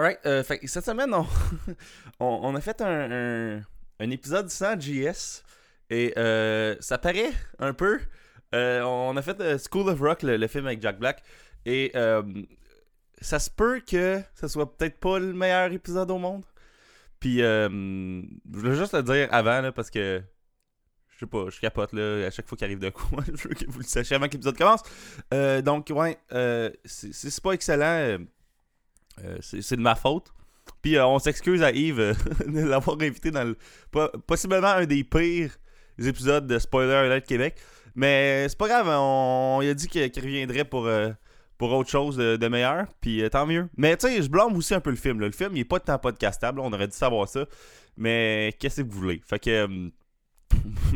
Alright, fait cette semaine, on a fait un épisode sans JS et ça paraît un peu. On a fait School of Rock, le film avec Jack Black, et ça se peut que ça soit peut-être pas le meilleur épisode au monde. Puis je voulais juste le dire avant là, parce que je sais pas, je capote là à chaque fois qu'il arrive de quoi. Je veux que vous le sachiez avant que l'épisode commence. Donc ouais, c'est pas excellent. C'est de ma faute. Puis on s'excuse à Yves de l'avoir invité dans possiblement un des pires épisodes de Spoiler Night Québec. Mais c'est pas grave, il a dit qu'il reviendrait pour autre chose de meilleur. Puis tant mieux. Mais tu sais, je blâme aussi un peu le film. Là. Le film, il est pas tant podcastable. Là. On aurait dû savoir ça. Mais qu'est-ce que vous voulez? Fait que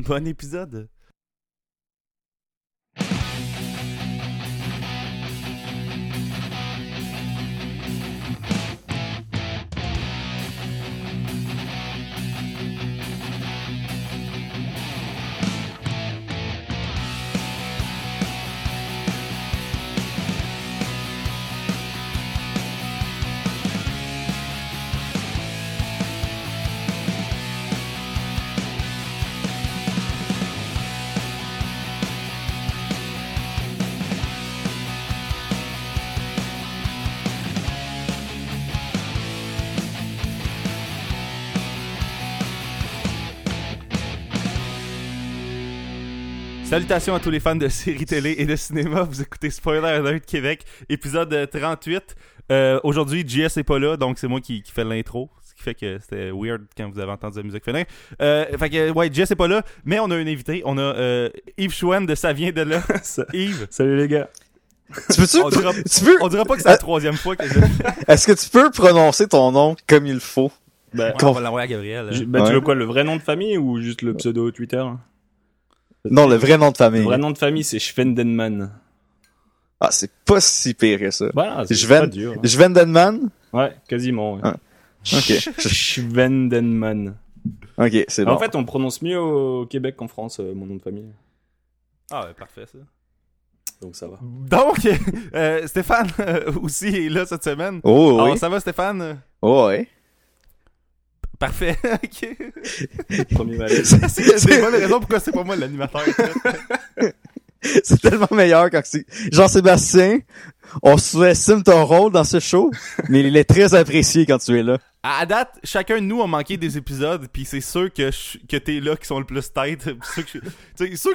bon épisode. Salutations à tous les fans de séries télé et de cinéma, vous écoutez Spoiler Alert Québec, épisode 38. Aujourd'hui, JS n'est pas là, donc c'est moi qui fais l'intro, ce qui fait que c'était weird quand vous avez entendu la musique finale. Fait que, ouais, JS n'est pas là, mais on a un invité, on a Yves Schwendenmann de Ça vient de là. Yves. Salut les gars. On dira pas que c'est la troisième fois que je... Est-ce que tu peux prononcer ton nom comme il faut? Ben, on va l'envoyer à Gabriel. Ouais. Tu veux quoi, le vrai nom de famille ou juste le pseudo Twitter hein? Non, le vrai nom de famille. Le vrai nom de famille, c'est Schwendenmann. Ah, c'est pas si pire que ça. Voilà, c'est pas dur. Hein. Schwendenmann? Ouais, quasiment. Ouais. Ah. Ok. Schwendenmann. Ok, c'est bon. En fait, on prononce mieux au Québec qu'en France, mon nom de famille. Ah ouais, parfait ça. Donc ça va. Donc, Stéphane aussi est là cette semaine. Oh oui. Alors, ça va Stéphane? Oh ouais. Parfait, ok. Premier malaise. C'est pas la raison pourquoi c'est pas moi l'animateur. C'est tellement meilleur quand c'est... Jean-Sébastien, on sous-estime ton rôle dans ce show, mais il est très apprécié quand tu es là. À date, chacun de nous a manqué des épisodes, puis c'est ceux que t'es là qui sont le plus tête. Ceux que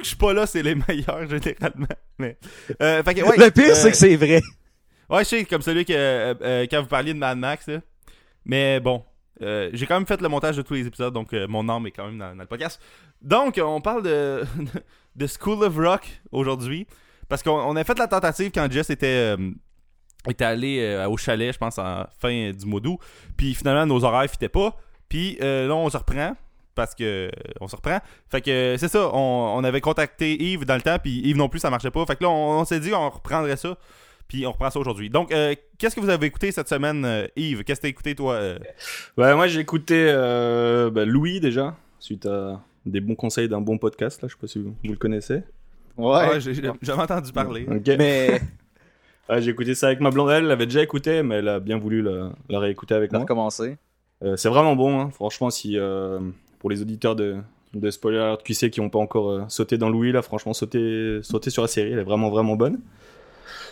je suis pas là, c'est les meilleurs, généralement. Mais... fait que, ouais, le pire, c'est que c'est vrai. Ouais, je sais, comme celui que quand vous parliez de Mad Max, là. Mais bon... j'ai quand même fait le montage de tous les épisodes, donc mon âme est quand même dans le podcast. Donc, on parle de School of Rock aujourd'hui, parce qu'on a fait la tentative quand Jess était allé au chalet, je pense, en fin du mois d'août. Puis finalement, nos horaires ne fitaient pas. Puis là, on se reprend, parce que on se reprend. Fait que c'est ça, on avait contacté Yves dans le temps, puis Yves non plus, ça marchait pas. Fait que là, on s'est dit qu'on reprendrait ça. Puis on reprend ça aujourd'hui. Donc, qu'est-ce que vous avez écouté cette semaine, Yves? Qu'est-ce que t'as écouté, toi? Ben, moi, j'ai écouté Louis, déjà, suite à des bons conseils d'un bon podcast. Là, je sais pas si vous le connaissez. Ouais, j'avais entendu parler. Okay. Mais ouais, j'ai écouté ça avec ma blonde. Elle l'avait déjà écouté, mais elle a bien voulu la réécouter avec moi. Recommencer. C'est vraiment bon, hein. Franchement, si pour les auditeurs de Spoiler Alert QC qui n'ont pas encore sauté dans Louis, là, franchement, sauter sur la série, elle est vraiment, vraiment bonne.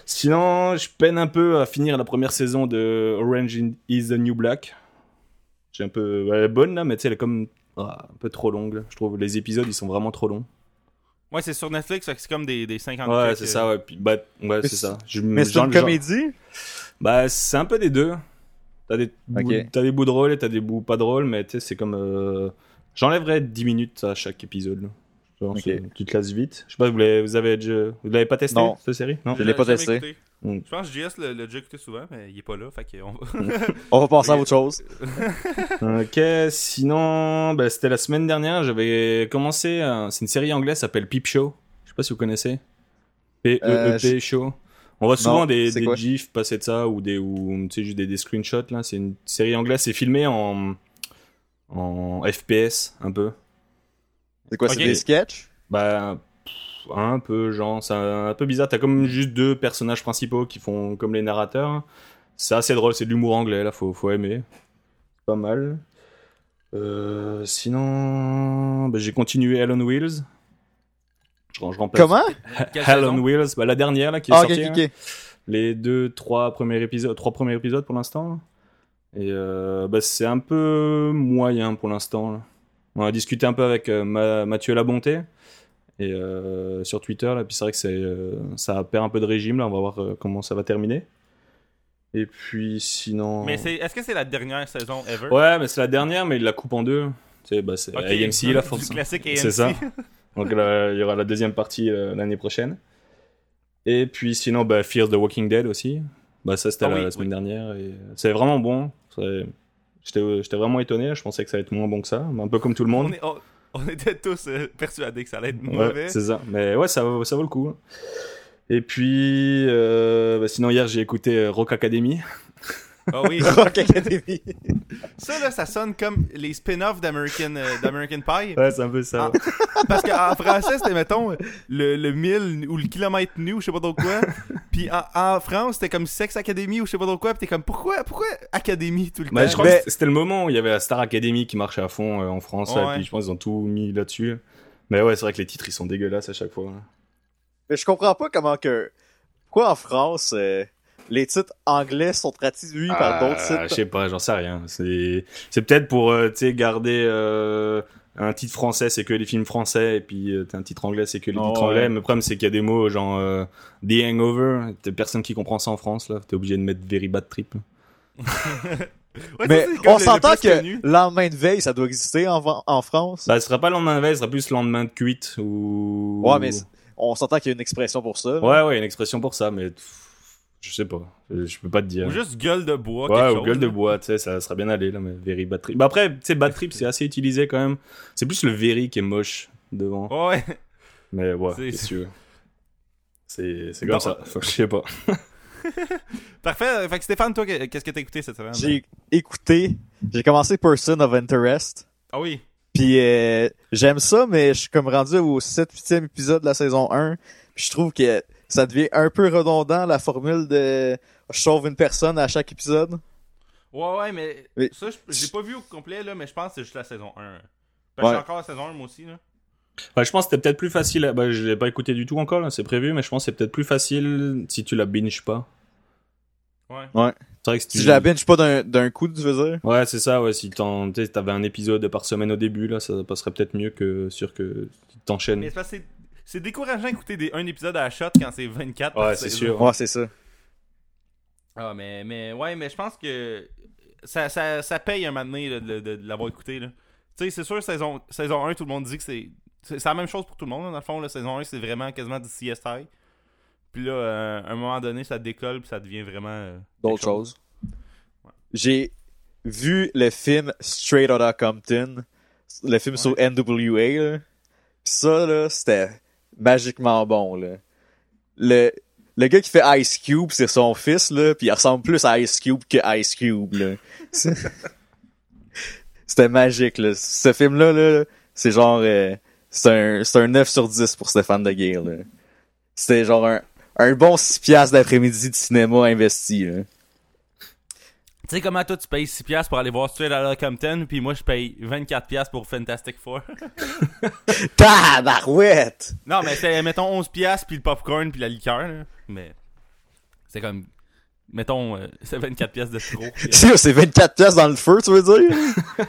Sinon, je peine un peu à finir la première saison de Orange is the New Black. J'ai un peu... Elle est bonne, là, mais tu sais, elle est comme un peu trop longue, là. Je trouve les épisodes, ils sont vraiment trop longs. Ouais, c'est sur Netflix, c'est comme des 50 minutes. Ouais, c'est ça, ouais. Puis, bah, ouais, c'est ça. Mais c'est une comédie? Bah, c'est un peu des deux. T'as des bouts drôles et t'as des bouts pas drôles, mais tu sais, c'est comme... J'enlèverais 10 minutes à chaque épisode, là. Genre, okay. Tu te lasses vite. Je sais pas, vous l'avez pas testé, non. Cette série? Non, je l'ai pas testé. Je pense que JS l'a déjà écouté souvent, mais il est pas là, fait qu'on va... On va passer à autre chose. Ok, sinon, ben, c'était la semaine dernière, j'avais commencé... C'est une série anglaise, ça s'appelle Peep Show. Je sais pas si vous connaissez. P-E-E-P Show. On voit souvent des gifs passer de ça, ou tu sais, juste des screenshots, là. C'est une série anglaise, c'est filmé en FPS, un peu. C'est quoi, okay. C'est des sketchs? Bah, un peu, genre, c'est un peu bizarre. T'as comme juste deux personnages principaux qui font comme les narrateurs. C'est assez drôle, c'est de l'humour anglais, là, faut aimer. C'est pas mal. Sinon, bah, j'ai continué Hell on Wheels. Je remplace. Comment? Hell on Wheels, bah, la dernière là, qui est sortie. Okay. Les trois premiers épisodes pour l'instant. Et bah, c'est un peu moyen pour l'instant. Là. On a discuté un peu avec Mathieu Labonté et sur Twitter là. Puis c'est vrai que ça perd un peu de régime là. On va voir comment ça va terminer. Et puis sinon. Mais est-ce que c'est la dernière saison ever? Ouais, mais c'est la dernière, mais il la coupe en deux. Tu sais, bah, c'est okay. AMC la force. Du classique AMC. C'est ça. Donc là, il y aura la deuxième partie l'année prochaine. Et puis sinon, bah, Fear the Walking Dead aussi. Bah, ça, c'était la semaine dernière. Et c'est vraiment bon. J'étais vraiment étonné. Je pensais que ça allait être moins bon que ça. Mais un peu comme tout le monde. On était tous persuadés que ça allait être mauvais. Ouais, c'est ça. Mais ouais, ça vaut le coup. Et puis, bah, sinon, hier, j'ai écouté Rock Academy. Ah oh oui, Rock Academy. Ça, là, ça sonne comme les spin-offs d'American Pie. Ouais, c'est un peu ça. Parce qu'en français, c'était, mettons, le 1000 ou le kilomètre nu ou je sais pas trop quoi. Puis en France, c'était comme Sex Academy ou je sais pas trop quoi. Puis t'es comme, pourquoi Academy tout le temps? Je crois que c'était le moment où il y avait la Star Academy qui marchait à fond en France. Ouais. Et puis je pense qu'ils ont tout mis là-dessus. Mais ouais, c'est vrai que les titres, ils sont dégueulasses à chaque fois. Mais je comprends pas pourquoi en France... les titres anglais sont traduits par d'autres titres. Je sais pas, j'en sais rien. C'est peut-être pour garder un titre français, c'est que les films français, et puis un titre anglais, c'est que les titres anglais. Mais le problème, c'est qu'il y a des mots genre The Hangover. T'as personne qui comprend ça en France, là. T'es obligé de mettre Very Bad Trip. Ouais, mais on s'entend que lendemain de veille, ça doit exister en France. Bah, ce sera pas lendemain de veille, ce sera plus lendemain de cuite. Ou... Ouais, mais on s'entend qu'il y a une expression pour ça. Ouais, il y a une expression pour ça, mais... Je sais pas, je peux pas te dire. Ou juste gueule de bois, quelque chose. Ouais, ou gueule de bois, tu sais, ça serait bien allé, là, mais Very Bad Trip. Bah après, tu sais, Bad Trip, c'est assez utilisé quand même. C'est plus le Very qui est moche devant. Ouais. Mais ouais, qu'est-ce que tu veux. C'est comme non. Ça, je sais pas. Parfait, fait que Stéphane, toi, qu'est-ce que t'as écouté cette semaine? J'ai commencé Person of Interest. Ah oui. Puis j'aime ça, mais je suis comme rendu au 7e épisode de la saison 1, puis je trouve que... ça devient un peu redondant, la formule de « je sauve une personne à chaque épisode ». Ouais, mais ça, j'ai pas vu au complet, là, mais je pense que c'est juste la saison 1. Parce que j'ai encore la saison 1, moi aussi. Là. Ouais, je pense que c'était peut-être plus facile. Bah, je l'ai pas écouté du tout encore, là, c'est prévu, mais je pense que c'est peut-être plus facile si tu la binges pas. Ouais. C'est vrai que si je la binge pas d'un coup, tu veux dire? Ouais, c'est ça. Ouais, si t'avais un épisode par semaine au début, là, ça passerait peut-être mieux que sur que tu t'enchaînes. Mais c'est décourageant d'écouter un épisode à la shot quand c'est 24. Ouais, c'est sûr. Ouais, c'est ça. Ah, mais je pense que ça paye un moment donné là, de l'avoir écouté. Tu sais, c'est sûr, saison 1, tout le monde dit que c'est la même chose pour tout le monde. Là. Dans le fond, la saison 1, c'est vraiment quasiment du CSI. Puis là, à un moment donné, ça décolle puis ça devient vraiment... d'autres choses. Ouais. J'ai vu le film Straight Outta Compton, le film sur NWA. Là. Pis ça, là, c'était... magiquement bon, là. Le gars qui fait Ice Cube, c'est son fils, là, pis il ressemble plus à Ice Cube que Ice Cube, là. C'était magique, là. Ce film-là, là, c'est genre... c'est un 9 sur 10 pour Stéphane de Geer, là. C'était genre un bon 6$ d'après-midi de cinéma investi, là. Tu sais comment toi tu payes 6$ pour aller voir Straight Outta Compton, puis moi je paye 24$ pour Fantastic Four. Tabarouette! Non, mais c'est, mettons 11$, puis le popcorn, puis la liqueur. Là. Mais c'est comme, mettons, c'est 24$ de trop. C'est 24$ dans le feu, tu veux dire?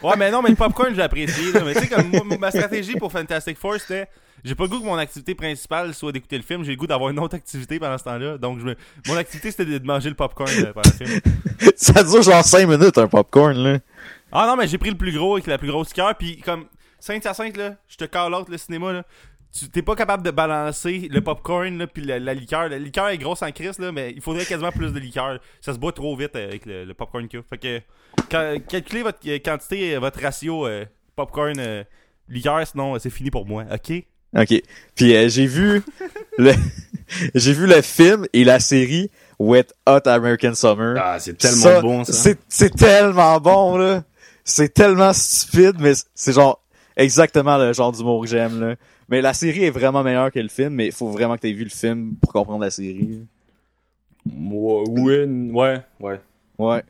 Ouais, mais non, mais le popcorn, j'apprécie. Là. Mais tu sais, comme moi, ma stratégie pour Fantastic Four, c'était... J'ai pas le goût que mon activité principale soit d'écouter le film, j'ai le goût d'avoir une autre activité pendant ce temps-là. Donc, mon activité, c'était de manger le popcorn pendant le film. Ça dure genre 5 minutes, un popcorn, là. Ah non, mais j'ai pris le plus gros avec la plus grosse cœur, pis comme, 5-5, là, je te call out le cinéma, là. T'es pas capable de balancer le popcorn, là, pis la liqueur. La liqueur est grosse en crise, là, mais il faudrait quasiment plus de liqueur. Ça se boit trop vite avec le popcorn qu'il y a. Fait que, calculez votre quantité, votre ratio popcorn, liqueur, sinon c'est fini pour moi, ok. Puis j'ai vu le film et la série Wet Hot American Summer. Ah, c'est tellement bon ça. C'est tellement bon là. C'est tellement stupide mais c'est genre exactement le genre d'humour que j'aime là. Mais la série est vraiment meilleure que le film, mais il faut vraiment que t'aies vu le film pour comprendre la série. Ouais. Ouais.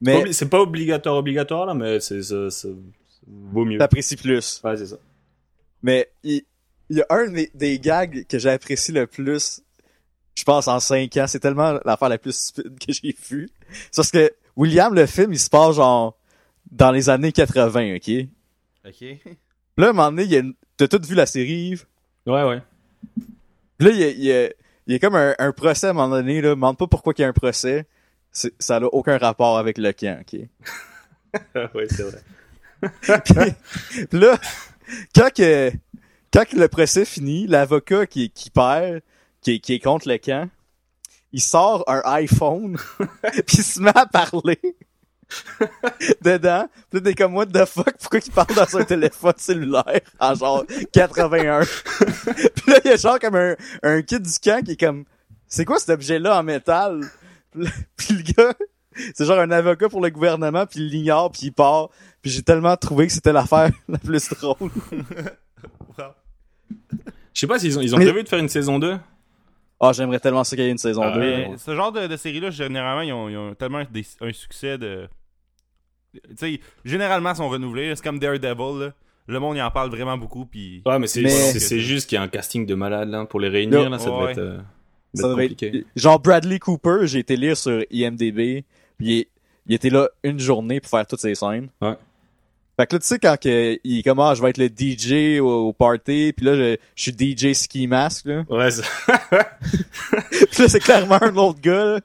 Mais c'est pas obligatoire là, mais c'est vaut mieux. T'apprécies plus. Ouais, c'est ça. Mais il y a un des gags que j'apprécie le plus, je pense, en 5 ans. C'est tellement l'affaire la plus stupide que j'ai vue. C'est parce que William, le film, il se passe genre dans les années 80, OK? OK. Là, à un moment donné, t'as tout vu la série? Ouais. Là, il y a comme un procès à un moment donné. Là. Je me demande pas pourquoi il y a un procès. Ça n'a aucun rapport avec le camp, OK? Oui, c'est vrai. Puis, là, quand le procès finit, l'avocat qui perd, qui est contre le camp, il sort un iPhone puis il se met à parler dedans. Puis là, t'es comme, what the fuck, pourquoi il parle dans un téléphone cellulaire en genre 81? Puis là, il y a genre comme un kid du camp qui est comme, c'est quoi cet objet-là en métal? Puis le gars, c'est genre un avocat pour le gouvernement, puis il l'ignore, puis il part. Puis j'ai tellement trouvé que c'était l'affaire la plus drôle. Je sais pas s'ils ont prévu de faire une saison 2. Ah, j'aimerais tellement ça qu'il y ait une saison 2. Mais ce genre de série-là, généralement, ils ont tellement un succès de... Tu sais, généralement, ils sont renouvelés. C'est comme Daredevil, là. Le monde, il en parle vraiment beaucoup, puis... Ouais, mais c'est juste qu'il y a un casting de malade, là, pour les réunir, là, ça devait être... Ça devait être... Genre Bradley Cooper, j'ai été lire sur IMDb, puis il était là une journée pour faire toutes ses scènes. Ouais. Fait que là, tu sais, quand il commence, je vais être le DJ au party, pis là, je suis DJ ski mask, là. Ouais, ça. Pis là, c'est clairement un autre gars, là.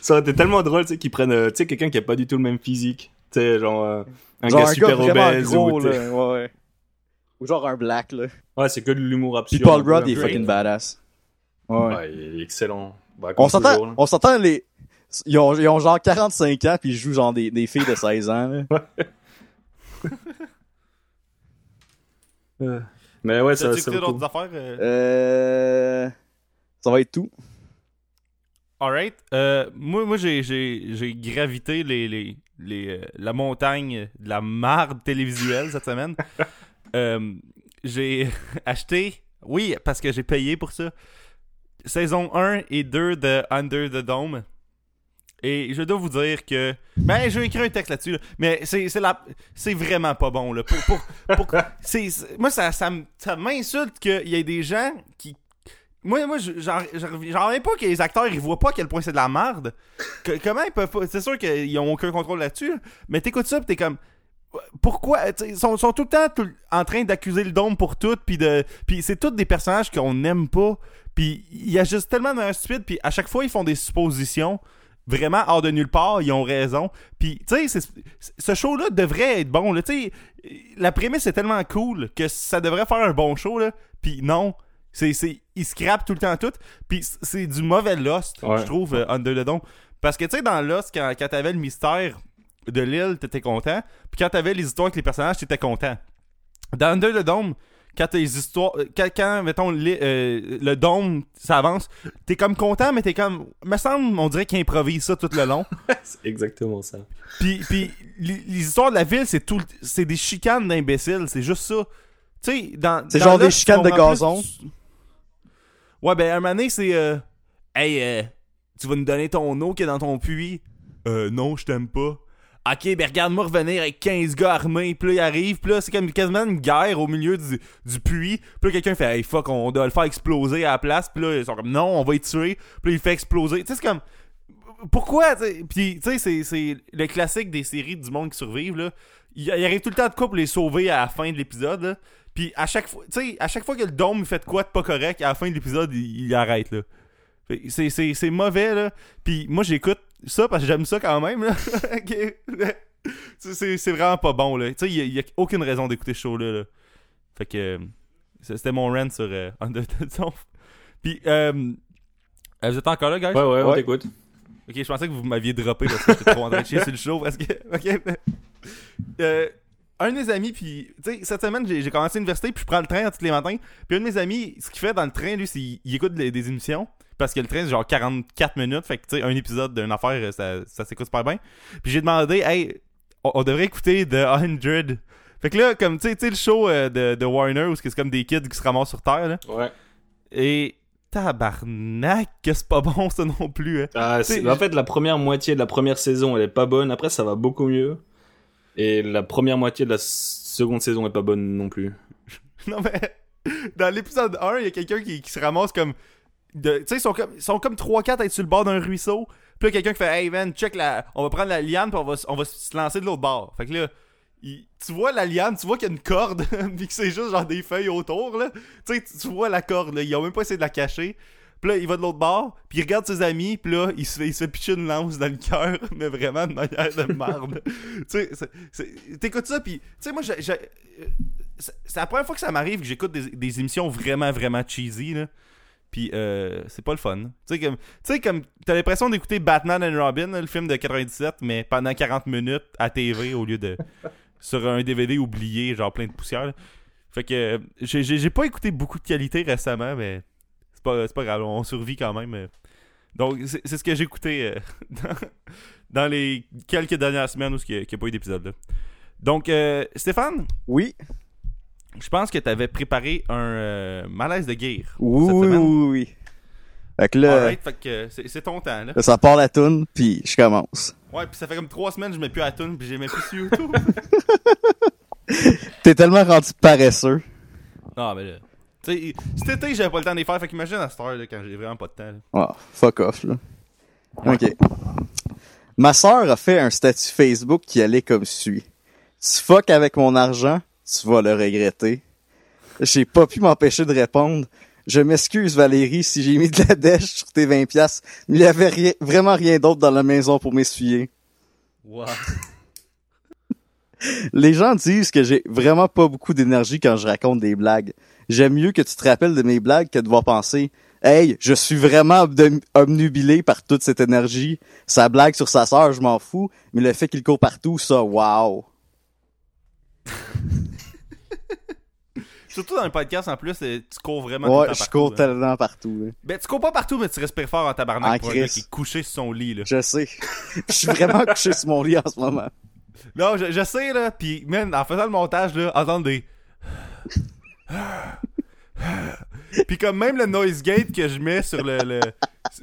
Ça aurait été tellement drôle, tu sais, qu'ils prennent, tu sais, quelqu'un qui a pas du tout le même physique. Tu sais, genre, un gars super obèse. Gros, là. Ouais. Ou genre un black, là. Ouais, c'est que de l'humour absurde. Pis Paul Rudd, il est fucking badass. Ouais, il est excellent. Bah, on s'entend les... Ils ont genre 45 ans, pis ils jouent genre des filles de 16 ans, là. Ouais. Mais ouais, ça va être cool. Affaires, ça va être tout. Alright. Moi j'ai gravité la montagne de la marde télévisuelle cette semaine. J'ai acheté, oui, parce que j'ai payé pour ça, saison 1 et 2 de Under the Dome. Et je dois vous dire que... Ben, j'ai écrit un texte là-dessus, là. Mais c'est vraiment pas bon, là. Moi, ça m'insulte qu'il y ait des gens qui... Moi j'en reviens pas que les acteurs, ils voient pas à quel point c'est de la merde. Comment ils peuvent pas... C'est sûr qu'ils ont aucun contrôle là-dessus, là. Mais t'écoutes ça, pis t'es comme... Pourquoi? Ils sont tout le temps en train d'accuser le dôme pour tout, puis c'est tous des personnages qu'on n'aime pas. Puis il y a juste tellement de stupides, puis à chaque fois, ils font des suppositions... Vraiment hors de nulle part, ils ont raison. Puis, tu sais, ce show-là devrait être bon. Tu sais, la prémisse est tellement cool que ça devrait faire un bon show. Là. Puis non, ils scrapent tout le temps tout. Puis c'est du mauvais Lost, ouais. Je trouve, Under the Dome. Parce que, tu sais, dans Lost, quand t'avais le mystère de l'île, t'étais content. Puis quand t'avais les histoires avec les personnages, t'étais content. Dans Under the Dome... Quand les histoires, quand mettons le dôme, ça avance, t'es comme content, mais t'es comme, me semble, on dirait qu'ils improvisent ça tout le long. C'est exactement ça. Puis les histoires de la ville, c'est des chicanes d'imbéciles, c'est juste ça. Tu sais, c'est genre des chicanes de gazon. Ouais, ben à un moment donné, c'est, hey, tu vas nous donner ton eau qui est dans ton puits. Non, je t'aime pas. Ok, ben regarde-moi revenir avec 15 gars armés, pis là ils arrivent, pis là c'est comme quasiment une guerre au milieu du puits, pis là quelqu'un fait hey fuck, on doit le faire exploser à la place, pis là ils sont comme non, on va y tuer, pis là il fait exploser, tu sais, c'est comme pourquoi, t'sais? Pis tu sais, c'est le classique des séries du monde qui survivent, là, il arrive tout le temps de quoi pour les sauver à la fin de l'épisode, là. Pis à chaque fois que le dôme fait de quoi de pas correct, à la fin de l'épisode il arrête, là. C'est mauvais, là. Puis moi j'écoute ça parce que j'aime ça quand même, là. C'est vraiment pas bon, là. Tu sais, il y a aucune raison d'écouter ce show là. Fait que c'était mon rant sur Under the Dome. Puis vous êtes encore là, guys? Ouais, on t'écoute. Ok, je pensais que vous m'aviez droppé parce que j'étais trop en train de chier sur le show parce que ok. Un de mes amis, puis tu sais, cette semaine j'ai commencé l'université, puis je prends le train tous les matins. Puis un de mes amis, ce qu'il fait dans le train, lui, c'est qu'il écoute des émissions, parce que le train c'est genre 44 minutes, fait que tu sais, un épisode d'une affaire, ça s'écoute super bien. Puis j'ai demandé, hey, on devrait écouter The 100. Fait que là, comme tu sais le show de Warner, où c'est comme des kids qui se ramassent sur Terre, là. Ouais. Et tabarnak, que c'est pas bon ça non plus. Hein. Ah, en fait, la première moitié de la première saison, elle est pas bonne. Après, ça va beaucoup mieux. Et la première moitié de la seconde saison est pas bonne non plus. Non, mais dans l'épisode 1, il y a quelqu'un qui se ramasse comme... Tu sais, ils sont comme 3-4 à être sur le bord d'un ruisseau. Puis là, quelqu'un qui fait « Hey man, check la... On va prendre la liane puis on va se lancer de l'autre bord. » Fait que là... Tu vois la liane, tu vois qu'il y a une corde, puis que c'est juste genre des feuilles autour, là. Tu sais, tu vois la corde, là. Ils ont même pas essayé de la cacher. Puis là, il va de l'autre bord, puis il regarde ses amis, puis là, il se fait pitcher une lance dans le cœur, mais vraiment de manière de merde. Tu sais, t'écoutes ça, puis... Tu sais, moi, c'est la première fois que ça m'arrive que j'écoute des émissions vraiment, vraiment cheesy, là. Puis c'est pas le fun. Tu sais, comme t'as l'impression d'écouter Batman and Robin, le film de 97, mais pendant 40 minutes à TV au lieu de... sur un DVD oublié, genre plein de poussière. Là. Fait que j'ai pas écouté beaucoup de qualité récemment, mais c'est pas grave, on survit quand même. Donc c'est ce que j'ai écouté dans les quelques dernières semaines où il n'y a pas eu d'épisode. Là. Donc Stéphane? Oui? Je pense que t'avais préparé un malaise de guerre cette semaine. Oui. Fait que là... Alright, fait que c'est ton temps, là. Ça part la toune, puis je commence. Ouais, puis ça fait comme 3 semaines que je mets plus à la toune, puis j'ai même plus sur YouTube. T'es tellement rendu paresseux. Ah, mais là... Tu sais, cet été, j'avais pas le temps de les faire, fait qu'imagine à cette heure, là, quand j'ai vraiment pas de temps, là. Ah, fuck off, là. OK. Ma sœur a fait un statut Facebook qui allait comme suit. « Tu fuck avec mon argent, tu vas le regretter. » J'ai pas pu m'empêcher de répondre. Je m'excuse, Valérie, si j'ai mis de la dèche sur tes 20$, mais il n'y avait vraiment rien d'autre dans la maison pour m'essuyer. Wow. Les gens disent que j'ai vraiment pas beaucoup d'énergie quand je raconte des blagues. J'aime mieux que tu te rappelles de mes blagues que de voir penser « Hey, je suis vraiment obnubilé par toute cette énergie. Sa blague sur sa sœur, je m'en fous, mais le fait qu'il court partout, ça, wow. » Surtout dans le podcast, en plus, tu cours vraiment tout le temps partout. Ouais, je cours tellement partout. Là. Ben, tu cours pas partout, mais tu respires fort en tabarnak pour un gars qui est couché sur son lit. Là. Je sais. Je suis vraiment couché sur mon lit en ce moment. Non, je sais, là. Puis, man, en faisant le montage, là, entendre des... Puis comme même le noise gate que je mets sur le...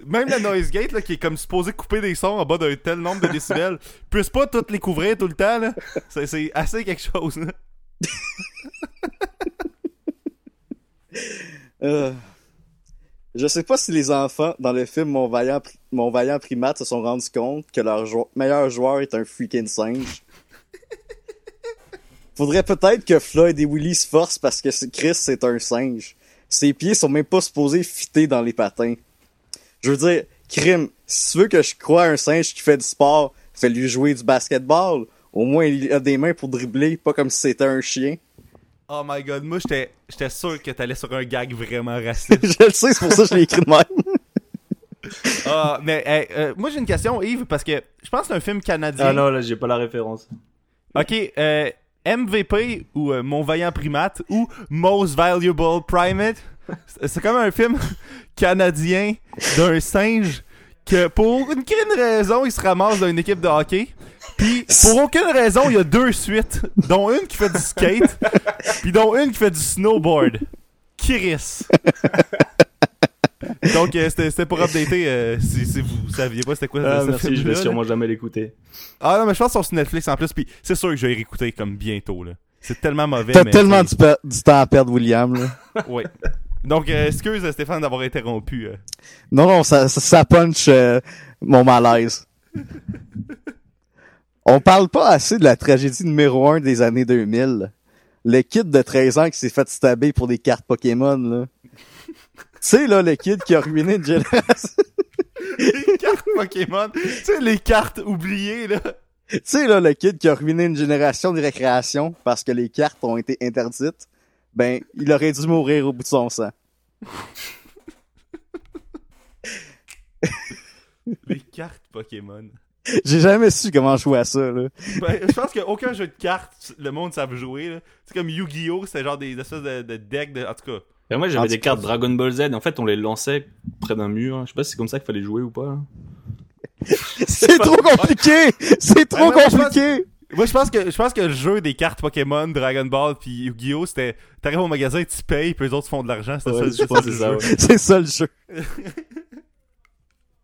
Même le noise gate, là, qui est comme supposé couper des sons en bas d'un tel nombre de décibels, puisse pas toutes les couvrir tout le temps, là. C'est assez quelque chose, là. Je sais pas si les enfants dans le film Mon Vaillant Primate se sont rendus compte que leur meilleur joueur est un freaking singe. Faudrait peut-être que Floyd et Willie se forcent parce que Chris c'est un singe. Ses pieds sont même pas supposés fitter dans les patins. Je veux dire, crime, si tu veux que je croie à un singe qui fait du sport, fais-lui jouer du basketball. Au moins il a des mains pour dribbler, pas comme si c'était un chien. Oh my god, moi j'étais sûr que t'allais sur un gag vraiment raciste. Je le sais, c'est pour ça que je l'ai écrit de même. Ah, mais moi j'ai une question, Yves, parce que je pense que c'est un film canadien. Ah non, là j'ai pas la référence. Ok, MVP ou Mon Vaillant Primate ou Most Valuable Primate, c'est comme un film canadien d'un singe que pour aucune raison il se ramasse dans une équipe de hockey. Pis, pour aucune raison, il y a 2 suites, dont une qui fait du skate, pis dont une qui fait du snowboard. Chris. Donc, c'était pour updater, si vous saviez pas c'était quoi ce merci, film-là, je vais sûrement jamais l'écouter. Ah non, mais je pense qu'ils sont sur Netflix en plus, pis c'est sûr que je vais réécouter comme bientôt, là. C'est tellement mauvais, t'as mais... tellement du temps à perdre, William, là. Oui. Donc, excuse Stéphane d'avoir interrompu. Non, ça punch mon malaise. On parle pas assez de la tragédie numéro 1 des années 2000. Le kid de 13 ans qui s'est fait stabber pour des cartes Pokémon, là. Tu sais, là, le kid qui a ruiné une génération. Les cartes Pokémon. Tu sais, les cartes oubliées, là. Tu sais, là, le kid qui a ruiné une génération de récréation parce que les cartes ont été interdites. Ben, il aurait dû mourir au bout de son sang. Les cartes Pokémon. J'ai jamais su comment jouer à ça, là. Ben, je pense qu'aucun jeu de cartes, le monde savent jouer, là. C'est comme Yu-Gi-Oh, c'était genre des espèces de decks, en tout cas. Ben moi, j'avais des cartes Dragon Ball Z, en fait, on les lançait près d'un mur, hein. Je sais pas si c'est comme ça qu'il fallait jouer ou pas, hein. C'est trop compliqué! C'est trop compliqué! Moi, je pense que le jeu des cartes Pokémon, Dragon Ball puis Yu-Gi-Oh, c'était t'arrives au magasin, tu payes, puis les autres font de l'argent. C'était ouais, ça, c'est ça, ouais. C'est ça le jeu.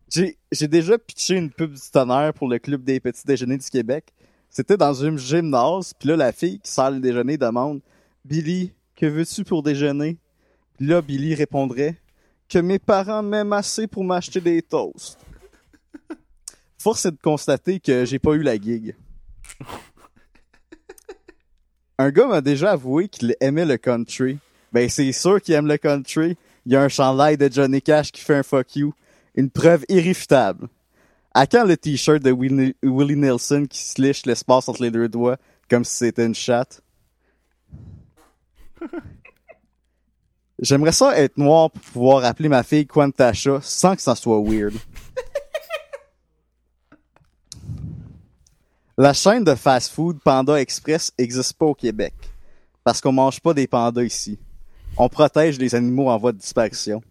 J'ai déjà pitché une pub du tonnerre pour le club des petits déjeuners du Québec. C'était dans une gymnase, puis là, la fille qui sert le déjeuner demande « Billy, que veux-tu pour déjeuner? » Puis là, Billy répondrait « Que mes parents m'aiment assez pour m'acheter des toasts. » Force est de constater que j'ai pas eu la gig. Un gars m'a déjà avoué qu'il aimait le country. Ben, c'est sûr qu'il aime le country. Il y a un chandail de Johnny Cash qui fait un « fuck you ». Une preuve irréfutable. À quand le t-shirt de Willie Nelson qui se liche l'espace entre les deux doigts comme si c'était une chatte? J'aimerais ça être noir pour pouvoir appeler ma fille Quantasha sans que ça soit weird. La chaîne de fast-food Panda Express n'existe pas au Québec parce qu'on mange pas des pandas ici. On protège les animaux en voie de disparition.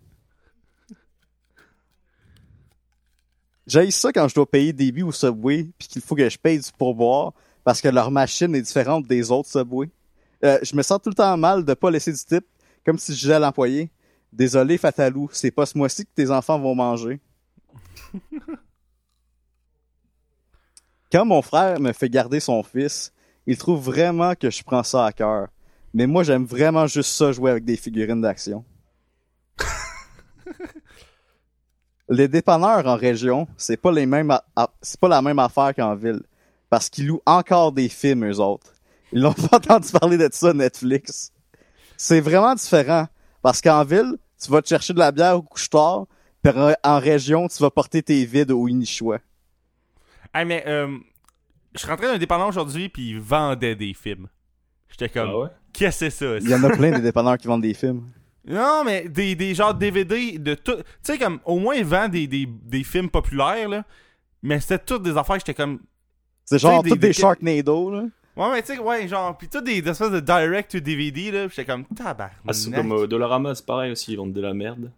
J'haïs ça quand je dois payer des billes au Subway puis qu'il faut que je paye du pourboire parce que leur machine est différente des autres Subway. Je me sens tout le temps mal de pas laisser du tip, comme si je disais à l'employé « Désolé, Fatalou, c'est pas ce mois-ci que tes enfants vont manger. » Quand mon frère me fait garder son fils, il trouve vraiment que je prends ça à cœur. Mais moi, j'aime vraiment juste ça, jouer avec des figurines d'action. Les dépanneurs en région, c'est pas la même affaire qu'en ville. Parce qu'ils louent encore des films, eux autres. Ils n'ont pas entendu parler de ça, Netflix. C'est vraiment différent. Parce qu'en ville, tu vas te chercher de la bière au couche-tard, puis en région, tu vas porter tes vides au Inichois. Hey, mais, je suis rentré dans un dépanneur aujourd'hui, puis ils vendaient des films. J'étais comme, ah ouais? Qu'est-ce que c'est ça? Il y en a plein des dépanneurs qui vendent des films. Non, mais des genres de DVD de tout. Tu sais, comme, au moins, ils vendent des films populaires, là. Mais c'était toutes des affaires que j'étais comme. C'est genre, toutes des Sharknado, là. Ouais, mais tu sais, ouais, genre. Pis toutes des espèces de direct to DVD, là. J'étais comme, tabarnak. Ah, c'est comme Dollarama, c'est pareil aussi, ils vendent de la merde.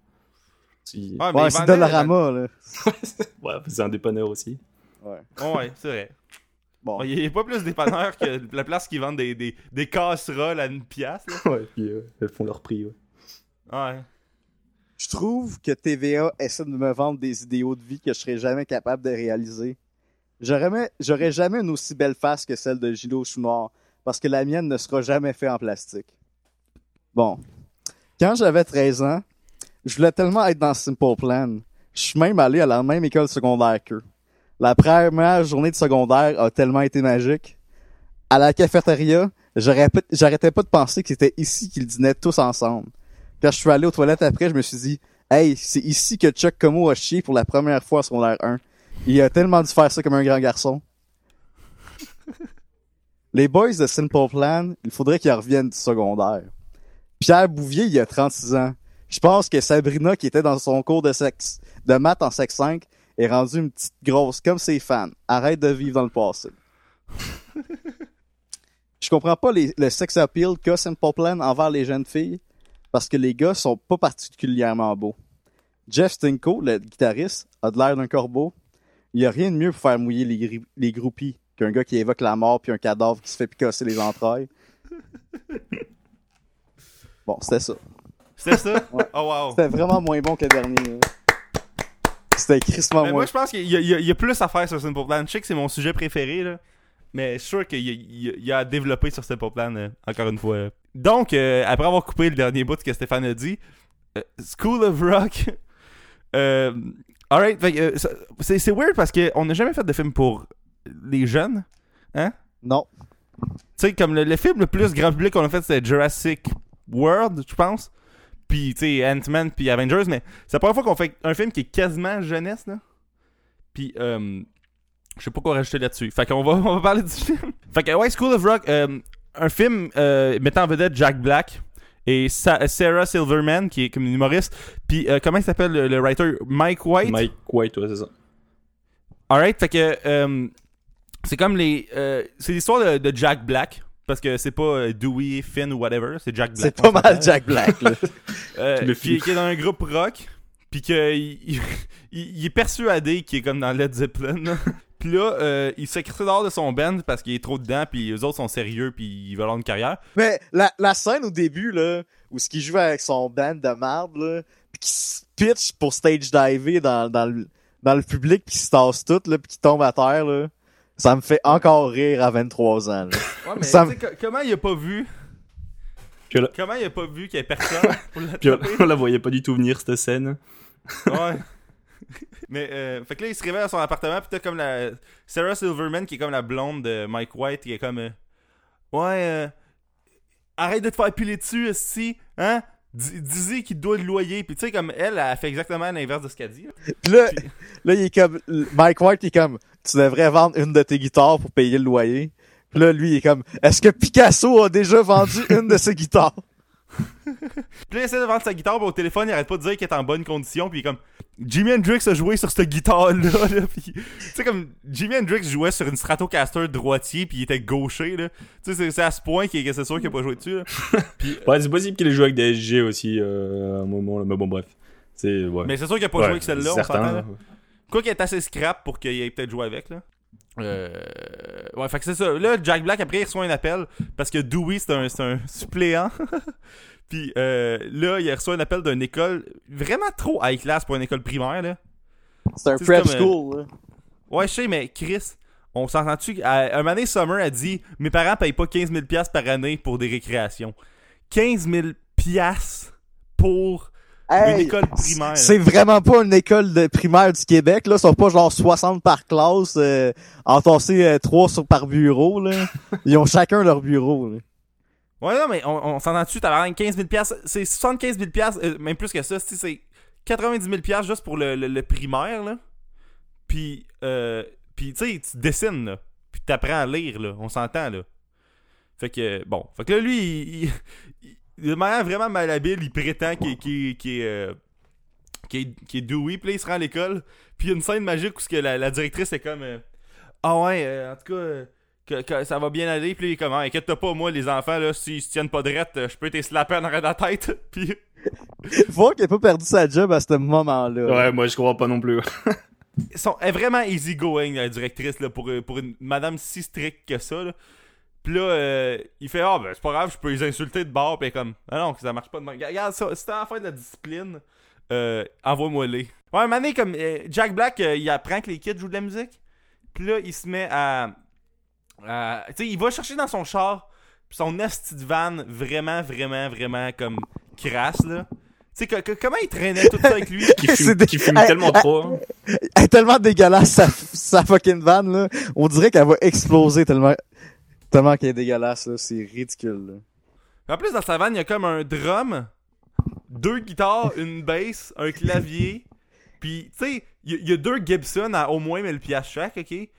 Ouais, c'est Dollarama, là. Ouais, c'est un dépanneur aussi. Ouais. Ouais, c'est vrai. Bon. Il n'y a pas plus dépanneurs que la place qui vendent des casseroles à une pièce, là. Ouais, pis ils font leur prix, ouais. Ouais. Je trouve que TVA essaie de me vendre des idéaux de vie que je serais jamais capable de réaliser. J'aurais jamais une aussi belle face que celle de Gilles Chouinard, parce que la mienne ne sera jamais faite en plastique. Bon. Quand j'avais 13 ans, je voulais tellement être dans Simple Plan. Je suis même allé à la même école secondaire qu'eux. La première journée de secondaire a tellement été magique. À la cafétéria, j'arrêtais pas de penser que c'était ici qu'ils dînaient tous ensemble. Quand je suis allé aux toilettes après, je me suis dit « Hey, c'est ici que Chuck Como a chié pour la première fois à son air 1. Il a tellement dû faire ça comme un grand garçon. » Les boys de Simple Plan, il faudrait qu'ils reviennent du secondaire. Pierre Bouvier, il a 36 ans. Je pense que Sabrina, qui était dans son cours de maths en sexe 5, est rendue une petite grosse comme ses fans. Arrête de vivre dans le passé. Je comprends pas le sex appeal qu'a Simple Plan envers les jeunes filles. Parce que les gars sont pas particulièrement beaux. Jeff Stinko, le guitariste, a de l'air d'un corbeau. Il y a rien de mieux pour faire mouiller les groupies qu'un gars qui évoque la mort puis un cadavre qui se fait picasser les entrailles. Bon, c'était ça. C'était ça? Ouais. Oh wow. C'était vraiment moins bon que le dernier. C'était crissement moins. Moi, je pense qu'il y a plus à faire sur Simple Plan. Je sais que c'est mon sujet préféré, là. Mais je suis sûr qu'il y a à développer sur Simple Plan, encore une fois. Donc, après avoir coupé le dernier bout que Stéphane a dit, School of Rock. Alright, c'est weird parce qu'on n'a jamais fait de film pour les jeunes. Hein? Non. Tu sais, comme le film le plus grand public qu'on a fait, c'est Jurassic World, je pense. Puis, tu sais, Ant-Man, puis Avengers. Mais c'est la première fois qu'on fait un film qui est quasiment jeunesse, là. Puis, je sais pas quoi rajouter là-dessus. Fait qu'on va parler du film. Fait que, ouais, School of Rock. Un film mettant en vedette Jack Black et Sarah Silverman, qui est comme une humoriste. Puis, comment il s'appelle le writer? Mike White? Mike White, ouais, c'est ça. Alright, fait que c'est comme les... c'est l'histoire de Jack Black, parce que c'est pas Dewey, Finn ou whatever, c'est Jack Black. C'est pas mal Jack Black, là. Qui est dans un groupe rock, puis qu'il est persuadé qu'il est comme dans Led Zeppelin, Puis là, il s'est crissé dehors de son band parce qu'il est trop dedans, puis eux autres sont sérieux, puis ils veulent avoir une carrière. Mais la scène au début, là, où ce qu'il joue avec son band de marde, là, pis qu'il se pitch pour stage diver dans le public, pis qu'il se tasse tout, là, pis qu'il tombe à terre, là, ça me fait encore rire à 23 ans, là. Ouais, mais ça comment il a pas vu... Comment il a pas vu qu'il y avait personne pour l'attraper? On la voyait pas du tout venir, cette scène. Ouais. Mais, fait que là, il se réveille à son appartement, pis t'as comme la... Sarah Silverman, qui est comme la blonde de Mike White, qui est comme... Arrête de te faire piler dessus, si, hein? Dis-y qu'il doit le loyer. Puis tu sais, comme elle fait exactement l'inverse de ce qu'elle dit. Puis... là, il est comme... Mike White, il est comme... Tu devrais vendre une de tes guitares pour payer le loyer. Puis là, lui, il est comme... Est-ce que Picasso a déjà vendu une de ses guitares? Puis là, il essaie de vendre sa guitare, puis au téléphone, il arrête pas de dire qu'il est en bonne condition, puis il est comme... Jimi Hendrix a joué sur cette guitare-là, là, pis... Tu sais, comme... Jimi Hendrix jouait sur une Stratocaster droitier, puis il était gaucher, là. Tu sais, c'est à ce point que c'est sûr qu'il a pas joué dessus, là. Pis, ouais, c'est possible qu'il ait joué avec des SG aussi, à un moment, là. Mais bon, bref. C'est... Ouais. Mais c'est sûr qu'il a pas joué avec celle-là, on s'entend, là. Quoi qu'il est assez scrap pour qu'il ait peut-être joué avec, là. Ouais, fait que c'est ça. Là, Jack Black, après, il reçoit un appel parce que Dewey, c'est un suppléant. Puis là, il reçoit un appel d'une école vraiment trop high class pour une école primaire, là. C'est un prep school, là. Ouais, je sais, mais Chris, on s'entend-tu? Un année, Summer a dit « Mes parents payent pas 15 000 $ par année pour des récréations. » 15 000 $ pour... Hey, une école primaire. C'est vraiment pas une école de primaire du Québec, là. Ils sont pas genre 60 par classe, entassés 3 par bureau, là. Ils ont chacun leur bureau, là. Ouais, non, mais on s'entend dessus, t'as l'air 15 000 $. C'est 75 000 $, même plus que ça. C'est 90 000 $ juste pour le primaire, là. Puis tu sais, tu dessines, là. Puis t'apprends à lire, là. On s'entend, là. Fait que, bon. Fait que là, lui, il de manière vraiment malhabile, il prétend qu'il est Dewey, puis là, il se rend à l'école, puis il y a une scène magique où ce que la directrice est comme en tout cas, que ça va bien aller, puis là, il est comme inquiète-toi pas, moi, les enfants, là, s'ils se tiennent pas drette, je peux t'es slapper en arrière de la tête, puis... Faut qu'il ait pas perdu sa job à ce moment-là. Ouais, moi, je crois pas non plus. Elle est vraiment easygoing, la directrice, là, pour une madame si stricte que ça, là. Pis là, il fait « Ah, ben, c'est pas grave, je peux les insulter de bord. » Pis comme « Ah non, ça marche pas de même. » Regarde ça, si t'as affaire de la discipline, envoie-moi-les. Ouais, un moment donné, comme Jack Black, il apprend que les kids jouent de la musique. Pis là, il se met à tu sais, il va chercher dans son char, pis son esti de van vraiment comme crasse, là. Tu sais, comment il traînait tout ça avec lui? Qui fume tellement trop. Elle est tellement dégueulasse, sa fucking van, là. On dirait qu'elle va exploser tellement qu'elle est dégueulasse, là. C'est ridicule, là. En plus, dans sa vanne, il y a comme un drum, deux guitares, une bass, un clavier. Puis, tu sais, il y a deux Gibson à au moins 1000 $ chaque, OK?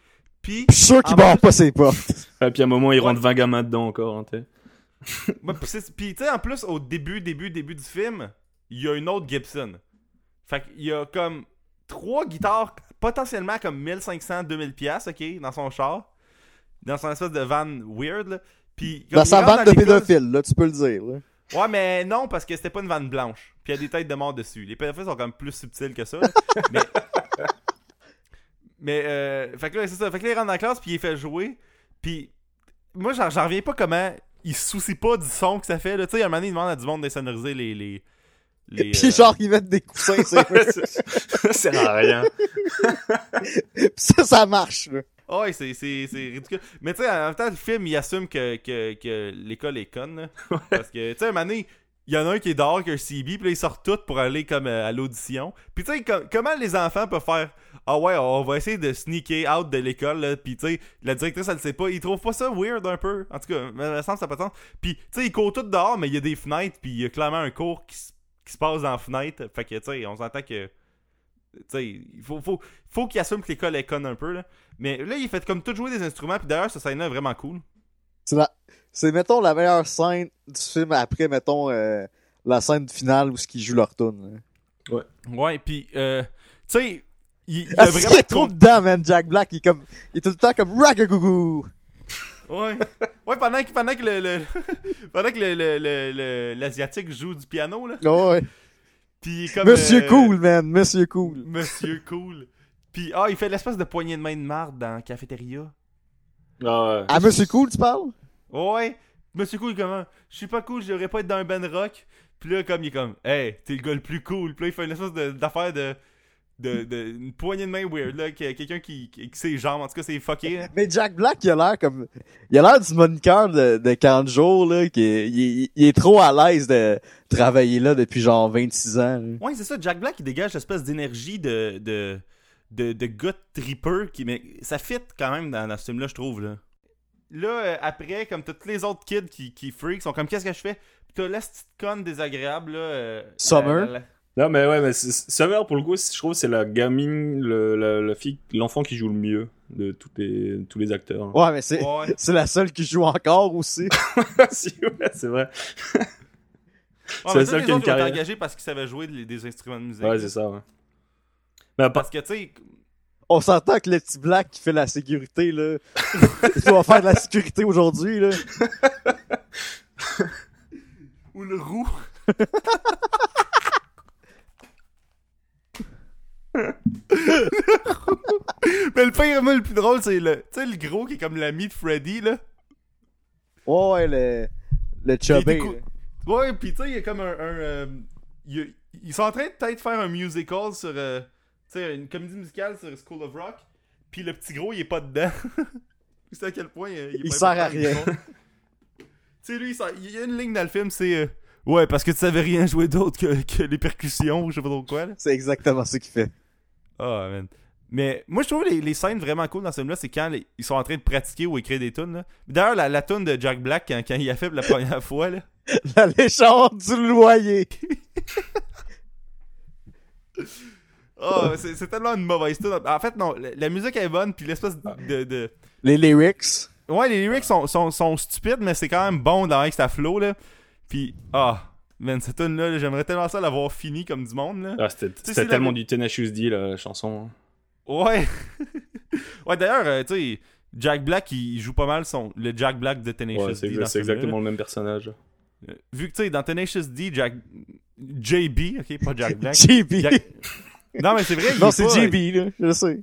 Puis... Je suis sûr qu'il barre pas ses portes. Puis à un moment, il rentre 20 gamins dedans encore, hein, tu sais. Puis, tu sais, en plus, au début du film, il y a une autre Gibson. Fait qu'il y a comme trois guitares, potentiellement comme 1500-2000 $, OK, dans son char. Dans son espèce de van weird, là. Puis, dans sa van de pédophile, là, tu peux le dire, là. Ouais, mais non, parce que c'était pas une vanne blanche. Puis il y a des têtes de mort dessus. Les pédophiles sont quand même plus subtils que ça, là. Mais fait que là, c'est ça. Fait que là, il rentre dans la classe, puis il fait jouer. Puis moi, j'en reviens pas comment il se soucie pas du son que ça fait, là. Tu sais, à un moment donné, il demande à du monde d'insonoriser les pis genre, ils mettent des coussins, ça sert à rien. Pis ça marche, là. Oh, c'est ridicule. Mais tu sais, en même temps, le film, il assume que l'école est conne, là. Ouais. Parce que, tu sais, un moment donné, il y en a un qui est dehors, qui a un CB, puis là, ils sortent tous pour aller comme à l'audition. Puis tu sais, comment les enfants peuvent faire « Ah ouais, on va essayer de sneaker out de l'école, là. » Puis tu sais, la directrice, elle le sait pas. Ils trouvent pas ça weird un peu. En tout cas, il me semble que ça n'a pas de sens. Puis tu sais, ils courent tous dehors, mais il y a des fenêtres, puis il y a clairement un cours qui se passe dans la fenêtre. Fait que, tu sais, on s'entend que... Tu sais, il faut qu'il assume que l'école est conne un peu, là. Mais là, il fait comme tout jouer des instruments, puis d'ailleurs, cette scène-là est vraiment cool. C'est mettons, la meilleure scène du film après, mettons, la scène finale où ils jouent leur tune. Là. Ouais. Ouais, puis, tu sais, il a vraiment... est trop dedans, man, Jack Black, il est tout le temps comme « Ragagougou ». Ouais. Ouais, pendant que l'Asiatique joue du piano, là. Ouais. Puis, comme, Monsieur Cool, man. Monsieur Cool. Puis, il fait l'espèce de poignée de main de marde dans la cafétéria. Ah, ouais. Monsieur Cool, tu parles? Ouais. Monsieur Cool, comment? Je suis pas cool, je devrais pas être dans un band rock. Puis là, comme, il est comme, hey, t'es le gars le plus cool. Puis là, il fait une espèce d'affaire de une poignée de main weird, là. Quelqu'un qui sait les jambes. En tout cas, c'est fucké. Là. Mais Jack Black, il a l'air comme. Il a l'air du moniteur de Kanjo, là. Il est trop à l'aise de travailler là depuis genre 26 ans. Là. Ouais, c'est ça. Jack Black, il dégage l'espèce d'énergie de gars tripper qui mais ça fit quand même dans ce film là je trouve là après comme tous les autres kids qui freak sont comme qu'est-ce que je fais puis t'as la petite conne désagréable là Summer non mais ouais mais Summer pour le coup je trouve c'est la gamine la fille l'enfant qui joue le mieux de tous les acteurs hein. Ouais mais c'est la seule qui joue encore aussi si, ouais, c'est vrai c'est la seule qui a une carrière engagée parce qu'ils savaient jouer des instruments de musique ouais c'est ça ouais. Ben, parce que, tu sais... On s'entend que le petit Black qui fait la sécurité, là... il doit faire de la sécurité aujourd'hui, là. Ou le roux. Le roux. Mais le pire, moi, le plus drôle, c'est le... Tu sais, le gros qui est comme l'ami de Freddy, là. Oh, ouais, le chubby. Ouais, pis tu sais, il y a comme un... Ils sont en train de peut-être faire un musical sur... une comédie musicale sur School of Rock, puis le petit gros, il est pas dedans. Tu sais à quel point il sert à rien. Tu sais, lui, il y a une ligne dans le film, c'est ouais, parce que tu savais rien jouer d'autre que les percussions ou je sais pas trop quoi. Là. C'est exactement ce qu'il fait. Ah, oh, man. Mais moi, je trouve les scènes vraiment cool dans ce film-là, c'est quand ils sont en train de pratiquer ou écrire des tunes. Là. D'ailleurs, la tune de Jack Black, quand il a fait la première fois, là. La légende du loyer. Oh, c'est tellement une mauvaise tune. En fait, non, la musique est bonne, puis l'espèce de... Les lyrics. Ouais, les lyrics sont stupides, mais c'est quand même bon dans Extra Flow, là. Puis, man, cette tune-là, là, j'aimerais tellement ça l'avoir fini comme du monde, là. Ah, c'était tellement du Tenacious D, là, la chanson. Ouais. Ouais, d'ailleurs, tu sais, Jack Black, il joue pas mal le Jack Black de Tenacious D. Ouais, c'est exactement le même personnage. Vu que, tu sais, dans Tenacious D, JB, ok, pas Jack Black. JB. Non, mais c'est vrai. Non, c'est JB, là. Je sais.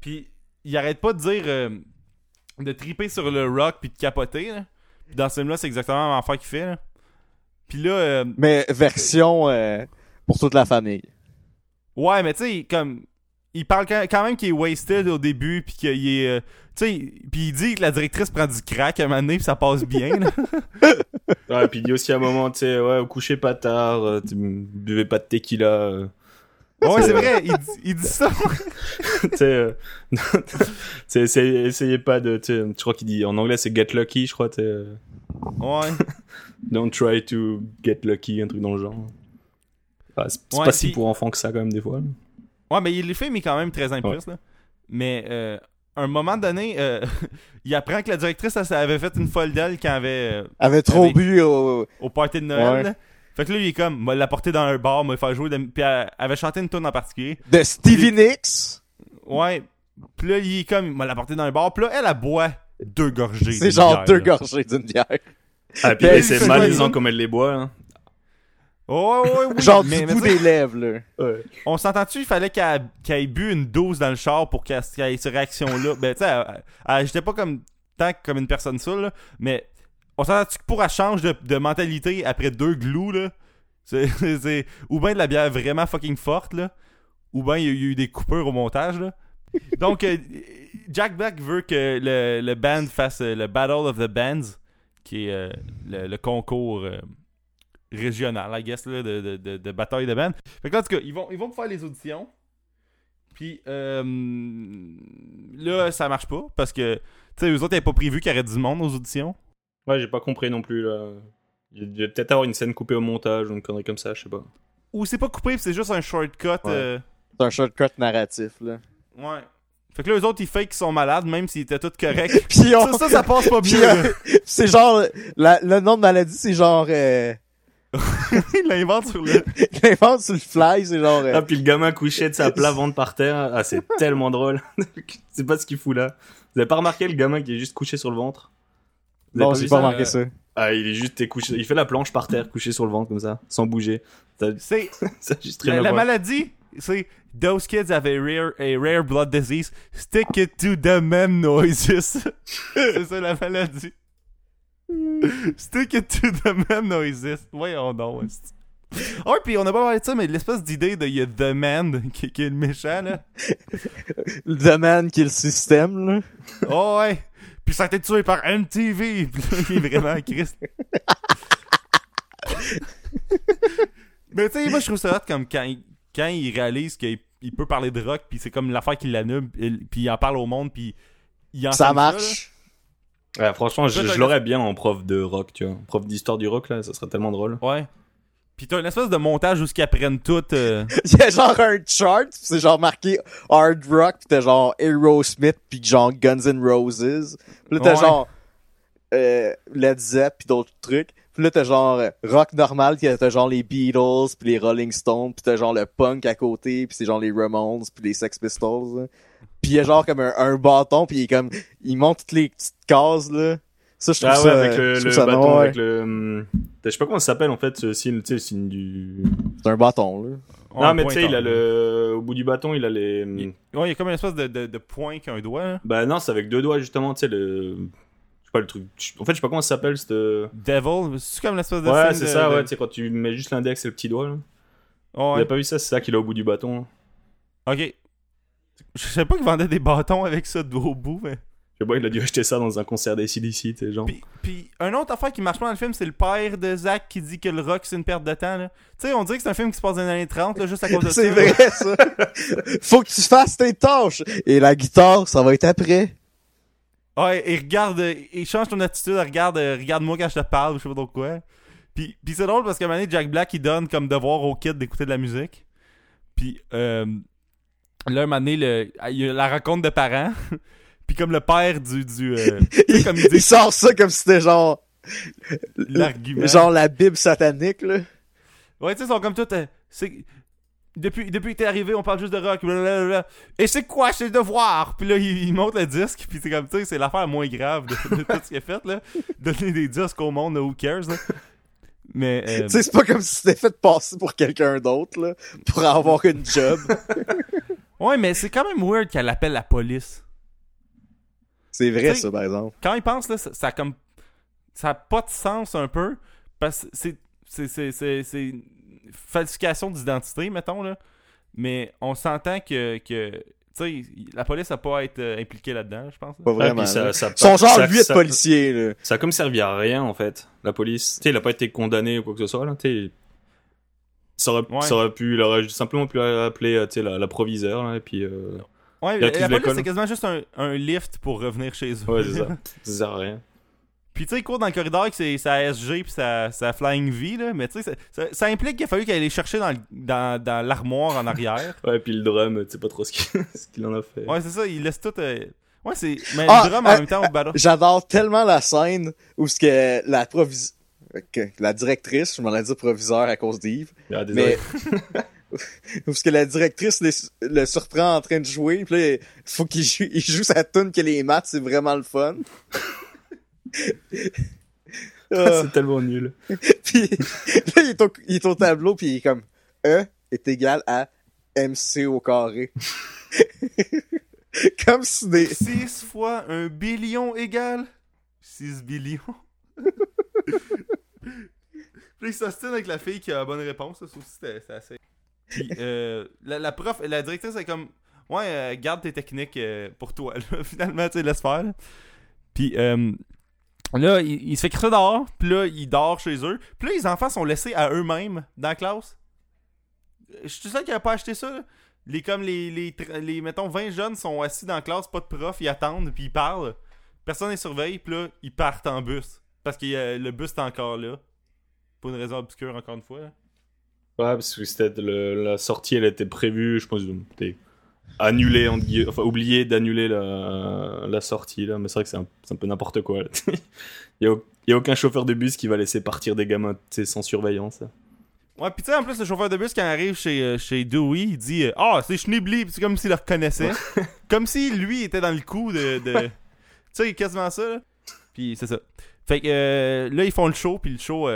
Puis, il arrête pas de dire de triper sur le rock puis de capoter, là. Puis dans ce film-là, c'est exactement l'enfer qu'il fait, là. Puis là... mais version pour toute la famille. Ouais, mais tu sais, comme... Il parle quand même qu'il est wasted au début puis qu'il est... tu sais, puis il dit que la directrice prend du crack à un moment donné puis ça passe bien, là. Ouais, puis il dit aussi à un moment, tu sais, ouais, couchez pas tard, buvez pas de tequila... Ouais, c'est vrai, il dit ça. Tu sais, essayez pas de. Je crois qu'il dit en anglais c'est get lucky, je crois. Ouais. Don't try to get lucky, un truc dans le genre. Enfin, c'est ouais, pas si pour enfants que ça, quand même, des fois. Mais... Ouais, mais il les fait, mais quand même très impress, ouais. Là. Mais à un moment donné, il apprend que la directrice elle avait fait une folle d'elle quand elle avait trop bu au party de Noël. Ouais. Fait que là, il est comme, m'a l'apporté dans un bar, m'a fait jouer, pis elle avait chanté une tune en particulier. De Stevie Nicks? Ouais. Pis là, il est comme, m'a l'apporté dans un bar, pis là, elle boit 2 gorgées. C'est genre bière, 2 gorgées d'une bière. Ah, pis là, c'est malaisant comme elle les boit, hein. Oh, ouais, oui. Genre du bout des lèvres, là. Ouais. On s'entend-tu, il fallait qu'elle ait bu une dose dans le char pour qu'elle ait cette réaction-là. Ben, tu sais, elle j'étais pas comme, tant comme une personne saoule, là, mais... On s'entend-tu que pour elle change de mentalité après 2 glous, là, c'est ou bien de la bière vraiment fucking forte, là, ou bien il y a eu des coupures au montage, là. Donc, Jack Black veut que le band fasse le Battle of the Bands, qui est le concours régional, I guess, là, de bataille de bands. Fait que là, en tout cas, ils vont faire les auditions, puis là, ça marche pas, parce que, tu sais, eux autres, ils n'avaient pas prévu qu'il y aurait du monde aux auditions. Ouais, j'ai pas compris non plus, là. Il devait peut-être avoir une scène coupée au montage ou une connerie comme ça, je sais pas. Ou c'est pas coupé, c'est juste un shortcut. Ouais. C'est un shortcut narratif, là. Ouais. Fait que là, eux autres, ils fake qu'ils sont malades, même s'ils étaient tous corrects. Puis ça passe pas bien. C'est genre... Le nom de maladie, c'est genre... Il l'invente sur le... Il l'invente sur le fly, c'est genre... Ah, puis le gamin couché de sa plat ventre par terre. Ah, c'est tellement drôle. C'est pas ce qu'il fout, là. Vous avez pas remarqué le gamin qui est juste couché sur le ventre? Non, j'ai pas remarqué ça. Ah, il est juste couché. Il fait la planche par terre, couché sur le ventre comme ça, sans bouger. C'est... ça, juste la maladie, See, those kids have a rare blood disease. Stick it to the même noises. C'est ça la maladie. Stick it to the même noises. Voyons donc. Ah, puis on a pas parlé de ça, mais l'espèce d'idée de y a The Man qui est le méchant, là. The Man qui est le système, là. Oh, ouais. Puis ça a été tué par MTV. Puis là, il est vraiment Chris. Mais tu sais, moi, je trouve ça hot comme quand il réalise qu'il peut parler de rock, puis c'est comme l'affaire qui l'anime, puis il en parle au monde, puis il en ça marche. Ça, ouais, franchement, je l'aurais bien en prof de rock, tu vois. Prof d'histoire du rock, là, ça serait tellement drôle. Ouais. Pis t'as une espèce de montage où ce qu'ils apprennent tout. Il y a genre un chart, pis c'est genre marqué hard rock, pis t'as genre Aerosmith, pis genre Guns N' Roses. Pis là t'as genre Led Zeppelin, pis d'autres trucs. Pis là t'as genre rock normal, pis t'as genre les Beatles, pis les Rolling Stones, pis t'as genre le punk à côté, pis c'est genre les Ramones, pis les Sex Pistols. Là. Pis il y a genre comme un bâton, pis il monte toutes les petites cases là. Ça, je trouve ça, avec le bâton, non, ouais. Avec le... Je sais pas comment ça s'appelle, en fait, le signe du... C'est un bâton, là. Non, mais tu sais, il a le... Au bout du bâton, il a les... Ouais, il y a comme une espèce de point qu'un doigt, là. Bah non, c'est avec deux doigts, justement, tu sais, le... Je sais pas, le truc... En fait, je sais pas comment ça s'appelle, cette... Devil? C'est comme l'espèce de... Ouais, c'est ça, ouais, tu sais, quand tu mets juste l'index et le petit doigt, là. Oh, ouais. Vous avez pas vu ça? C'est ça qu'il a au bout du bâton, là. Ok. Je sais pas qu'il vendait des bâtons avec ça au bout, mais... Le boy, il a dû acheter ça dans un concert d'ACDC, t'es genre. Puis, une autre affaire qui marche pas dans le film, c'est le père de Zach qui dit que le rock, c'est une perte de temps, là. Tu sais, on dirait que c'est un film qui se passe dans les années 30, là, juste à cause de c'est ça. C'est vrai, ça. Faut que tu fasses tes tâches. Et la guitare, ça va être après. Ouais, et regarde, et change ton attitude, regarde-moi quand je te parle, je sais pas trop quoi. Puis c'est drôle parce qu'à un moment donné, Jack Black, il donne comme devoir au kid d'écouter de la musique. Puis, là, un moment donné, il y a la rencontre de parents. Pis comme le père du comme il sort ça comme si c'était genre l'argument, genre la Bible satanique là. Ouais, tu sais, ils sont comme tout depuis que t'es arrivé, on parle juste de rock, blablabla. Et c'est quoi c'est le devoir? Puis là il monte le disque, puis c'est comme, tu sais, c'est l'affaire moins grave de tout ce qu'il a fait là, donner des disques au monde, who cares là. Mais tu sais, c'est pas comme si c'était fait passer pour quelqu'un d'autre là, pour avoir une job. Ouais, mais c'est quand même weird qu'elle appelle la police. C'est vrai, t'sais, ça, par exemple. Quand ils pensent, là, ça a pas de sens un peu, parce que c'est falsification d'identité, mettons, là. Mais on s'entend que tu sais, la police a pas à être impliquée là-dedans, je pense. Là. Pas vraiment. Ils sont genre 8 policiers, là. Ça a comme servi à rien, en fait, la police. Tu sais, il a pas été condamné ou quoi que ce soit, là, tu sais. Ça aurait pu, il aurait simplement pu appeler, tu sais, la proviseure, là, et puis... Ouais, la police, c'est quasiment juste un lift pour revenir chez eux. Ouais, c'est ça. Ça sert à rien. Puis tu sais, ils courent dans le corridor avec sa SG pis sa Flying V, là. Mais tu sais, ça implique qu'il a fallu qu'elle les chercher dans l'armoire en arrière. Ouais, pis le drum, tu sais pas trop ce qu'il en a fait. Ouais, c'est ça, il laisse tout... Ouais, c'est... Mais le drum, en même temps, au ballon. J'adore tellement la scène où ce que la directrice, je m'en ai dit proviseur à cause d'Yves. Ah, désolé. Mais... Parce que la directrice le surprend en train de jouer, pis là, faut qu'il joue sa tune que les maths, c'est vraiment le fun. C'est tellement nul. Puis là, il est au tableau, pis il est comme E est égal à MC au carré. Comme si des... 6 fois 1 billion égale 6 billions. Puis il s'ostine avec la fille qui a la bonne réponse, ça aussi, c'était assez... Puis la directrice est comme ouais, garde tes techniques pour toi là. Finalement, tu sais, laisse faire là. Puis là il se fait crisser dehors, puis là il dort chez eux, puis là les enfants sont laissés à eux-mêmes dans la classe. Je suis tout seul qui a pas acheté ça là. les mettons 20 jeunes sont assis dans la classe, pas de prof, ils attendent, puis ils parlent, personne les surveille, puis là ils partent en bus parce que le bus est encore là pour une raison obscure, encore une fois là. Ouais, parce que c'était la sortie, elle était prévue, je pense, annulée, enfin oublié d'annuler la sortie, là. Mais c'est vrai que c'est un peu n'importe quoi. Il y a aucun chauffeur de bus qui va laisser partir des gamins sans surveillance. Là. Ouais, pis tu sais, en plus, le chauffeur de bus, quand il arrive chez Dewey, il dit « Ah, c'est Schnibli », pis c'est comme s'il le reconnaissait. Comme si lui était dans le coup de... Tu sais, quasiment ça, là. Pis c'est ça. Fait que là, ils font le show, pis le show...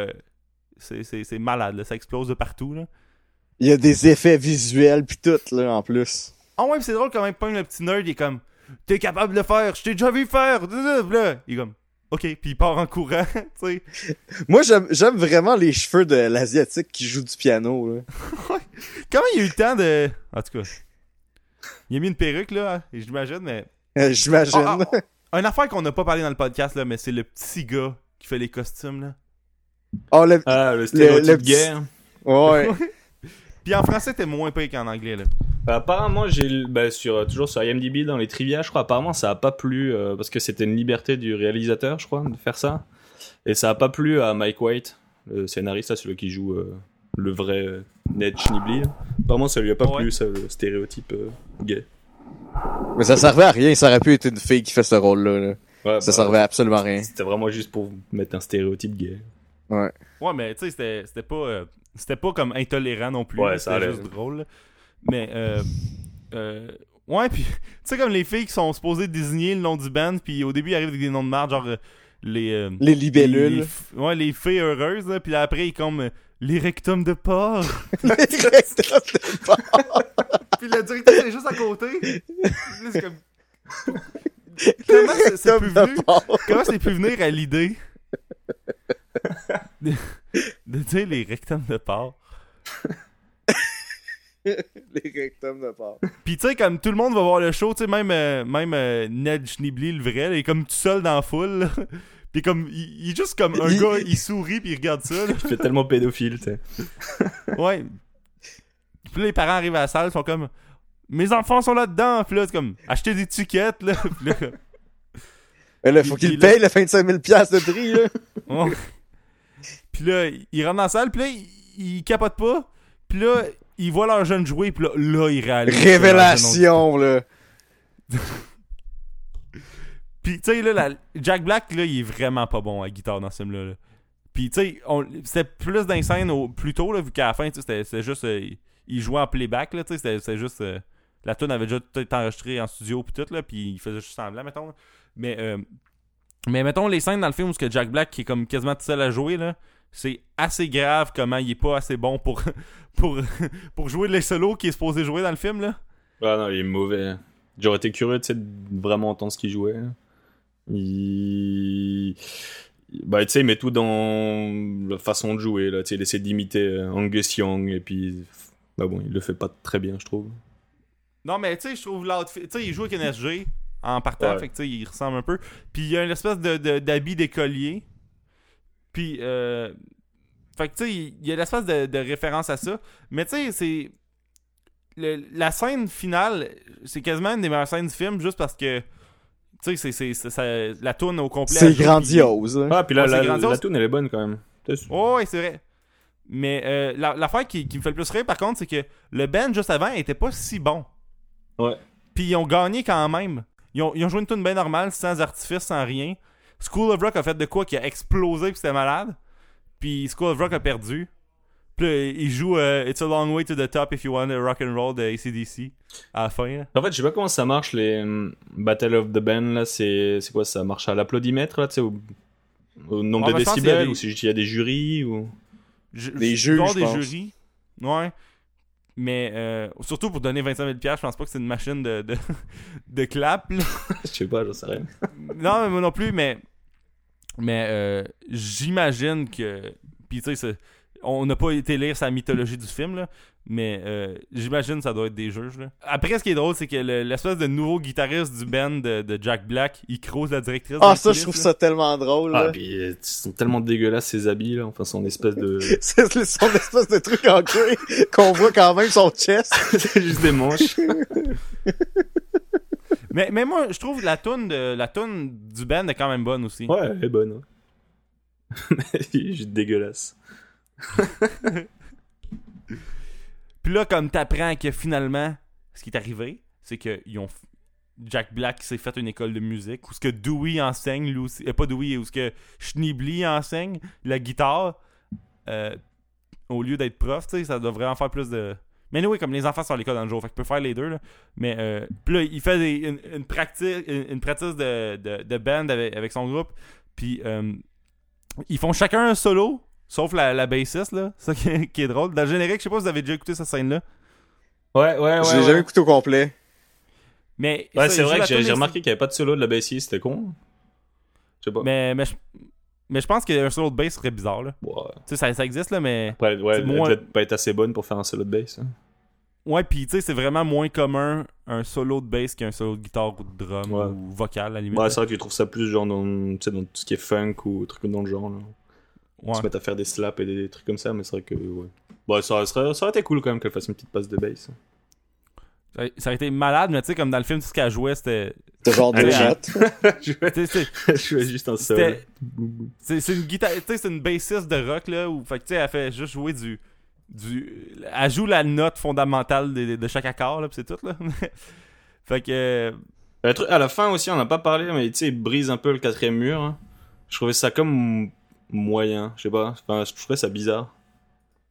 C'est malade, là. Ça explose de partout. Là. Il y a des effets visuels pis tout, là, en plus. Ah ouais, pis c'est drôle quand même, Pong, le petit nerd, il est comme, t'es capable de le faire, je t'ai déjà vu faire, là. Il est comme, ok, pis il part en courant, tu sais. Moi, j'aime vraiment les cheveux de l'Asiatique qui joue du piano, là. Comment il a eu le temps de... En tout cas, il a mis une perruque, là, j'imagine, mais... J'imagine. Une affaire qu'on n'a pas parlé dans le podcast, là, mais c'est le petit gars qui fait les costumes, là. Oh, le stéréotype le gay. Ouais. Puis en français, t'es moins payé qu'en anglais, là. Apparemment, toujours sur IMDb, dans les trivia, je crois, apparemment, ça a pas plu, parce que c'était une liberté du réalisateur, je crois, de faire ça. Et ça a pas plu à Mike White, le scénariste, là, celui qui joue le vrai Ned Schnibli. Apparemment, ça lui a pas plu, ça, le stéréotype gay. Mais ça servait à rien, ça aurait pu être une fille qui fait ce rôle-là, là. Ouais, ça servait à absolument rien. C'était vraiment juste pour mettre un stéréotype gay. Ouais. Ouais, mais tu sais, c'était pas comme intolérant non plus. Ouais, c'était juste drôle. Mais ouais, puis tu sais comme les filles qui sont supposées désigner le nom du band, puis au début ils arrivent avec des noms de marde, genre les libellules. Ouais, les filles heureuses, là, puis là, après ils comme les rectums de porc. Les rectums de porc. Puis le directeur est juste à côté. C'est comme comment c'est pu venir? Comment c'est pu venir à l'idée? de dire les rectums de porc. Les rectums de porc. Pis tu sais, comme tout le monde va voir le show, tu sais, même Ned Schnibli, le vrai, là, il est comme tout seul dans la foule. Là. Pis comme, il est juste comme un gars, il sourit pis il regarde ça. Il fait tellement pédophile, tu sais. Ouais. Pis là, les parents arrivent à la salle, ils sont comme, mes enfants sont là-dedans. Pis là, c'est comme, achetez des tickets, là. Pis là, mais là, faut qu'il paye le 25 000 $ de prix, là. Oh. Puis là, il rentre dans la salle, puis là, il capote pas. Puis là, il voit leur jeune jouer, puis là il réalise. Révélation, là. Puis, tu sais, là, Jack Black, là, il est vraiment pas bon à la guitare dans ce film-là. Là. Puis, tu sais, c'était plus dans les scènes plus tôt, là, vu qu'à la fin, c'était juste... il jouait en playback, là, tu sais, c'était juste... la tune avait déjà tout été enregistrée en studio, puis tout, là, puis il faisait juste semblant, mettons, là. Mais mettons les scènes dans le film où ce que Jack Black qui est comme quasiment tout seul à jouer là, c'est assez grave comment il est pas assez bon pour jouer les solos qu'il est supposé jouer dans le film là. Ah non, il est mauvais. J'aurais été curieux de vraiment entendre ce qu'il jouait. Bah tu sais, il met tout dans la façon de jouer là, tu sais, il essaie d'imiter Angus Young et puis bah bon, il le fait pas très bien, je trouve. Non, mais tu sais, je trouve l'outfit, tu sais, il joue avec un SG. En partant, ouais. Fait que tu sais, il ressemble un peu. Puis il y a une espèce d'habit d'écolier. Puis, fait que tu sais, il y a l'espèce de référence à ça. Mais tu sais, c'est. La scène finale, c'est quasiment une des meilleures scènes du film, juste parce que. Tu sais, c'est la toune au complet. C'est grandiose. Puis... Ah, puis là, ouais, la toune, elle est bonne quand même. Oh, ouais, c'est vrai. Mais l'affaire qui me fait le plus rire, par contre, c'est que le band juste avant, il était pas si bon. Ouais. Puis ils ont gagné quand même. Ils ont joué une tune bien normale, sans artifice, sans rien. School of Rock a fait de quoi qui a explosé pis c'était malade. Puis School of Rock a perdu. Puis ils jouent It's a long way to the top if you want a rock and roll de AC/DC à la fin. Là. En fait, je sais pas comment ça marche les Battle of the Band là. C'est quoi ça marche à l'applaudimètre là, tu sais au nombre de décibels ou s'il y a des jurys ou des juges. Des jurys. Ouais. Mais surtout pour donner 25 000 $, je pense pas que c'est une machine de clap. Je sais pas, j'en sais rien. Non, mais moi non plus, mais j'imagine que... Puis tu sais, on n'a pas été lire sa mythologie du film, là, mais j'imagine que ça doit être des juges. Là. Après, ce qui est drôle, c'est que l'espèce de nouveau guitariste du band de Jack Black, il croise la directrice. Ah, ça, je trouve là. Ça tellement drôle. Là. Ah, puis ils sont tellement dégueulasses, ses habits, là. Enfin, son espèce de... c'est son espèce de truc en cuir qu'on voit quand même son chest. C'est juste des manches. mais moi, je trouve la toune du band est quand même bonne aussi. Ouais, elle est bonne. Hein. Il est juste dégueulasse. Puis là, comme t'apprends que finalement, ce qui est arrivé, c'est que Jack Black s'est fait une école de musique où ce que Dewey enseigne, lui aussi, pas Dewey, où ce que Schnibli enseigne la guitare, au lieu d'être prof, tu sais, ça devrait en faire plus de. Mais oui, anyway, comme les enfants sont à l'école dans le jour, fait que peut faire les deux là. Mais puis là, il fait une pratique de band avec son groupe, puis ils font chacun un solo. Sauf la bassiste, là. C'est ça qui est drôle. Dans le générique, je sais pas si vous avez déjà écouté cette scène-là. Ouais. Je l'ai jamais écouté au complet. Mais ouais, ça, c'est vrai que j'ai remarqué qu'il n'y avait pas de solo de la bassiste, c'était con. Je sais pas. Mais je pense qu'un solo de bass serait bizarre, là. Ouais. Tu sais, ça existe, là, mais... Après, ouais, elle devait pas être assez bonne pour faire un solo de bass, hein. Ouais, pis tu sais, c'est vraiment moins commun un solo de bass qu'un solo de guitare ou de drum ou vocal, à la limite. Ouais, c'est vrai que je trouve ça plus genre dans tout ce qui est funk ou trucs dans le genre, là. Ouais. Se mettre à faire des slaps et des trucs comme ça, mais c'est vrai que ouais. Bon, ça aurait été cool quand même qu'elle fasse une petite passe de bass. Ça aurait été malade, mais tu sais, comme dans le film, tout ce qu'elle jouait, c'était. C'était genre des jattes. Je jouais juste en solo. C'est une guitare, tu sais, c'est une bassiste de rock, là, où fait que tu sais, elle fait juste jouer du. Elle joue la note fondamentale de chaque accord, là, pis c'est tout, là. Fait que. À la fin aussi, on n'a pas parlé, mais tu sais, il brise un peu le quatrième mur. Hein. Je trouvais ça comme. Moyen, je sais pas, enfin, je trouvais ça bizarre.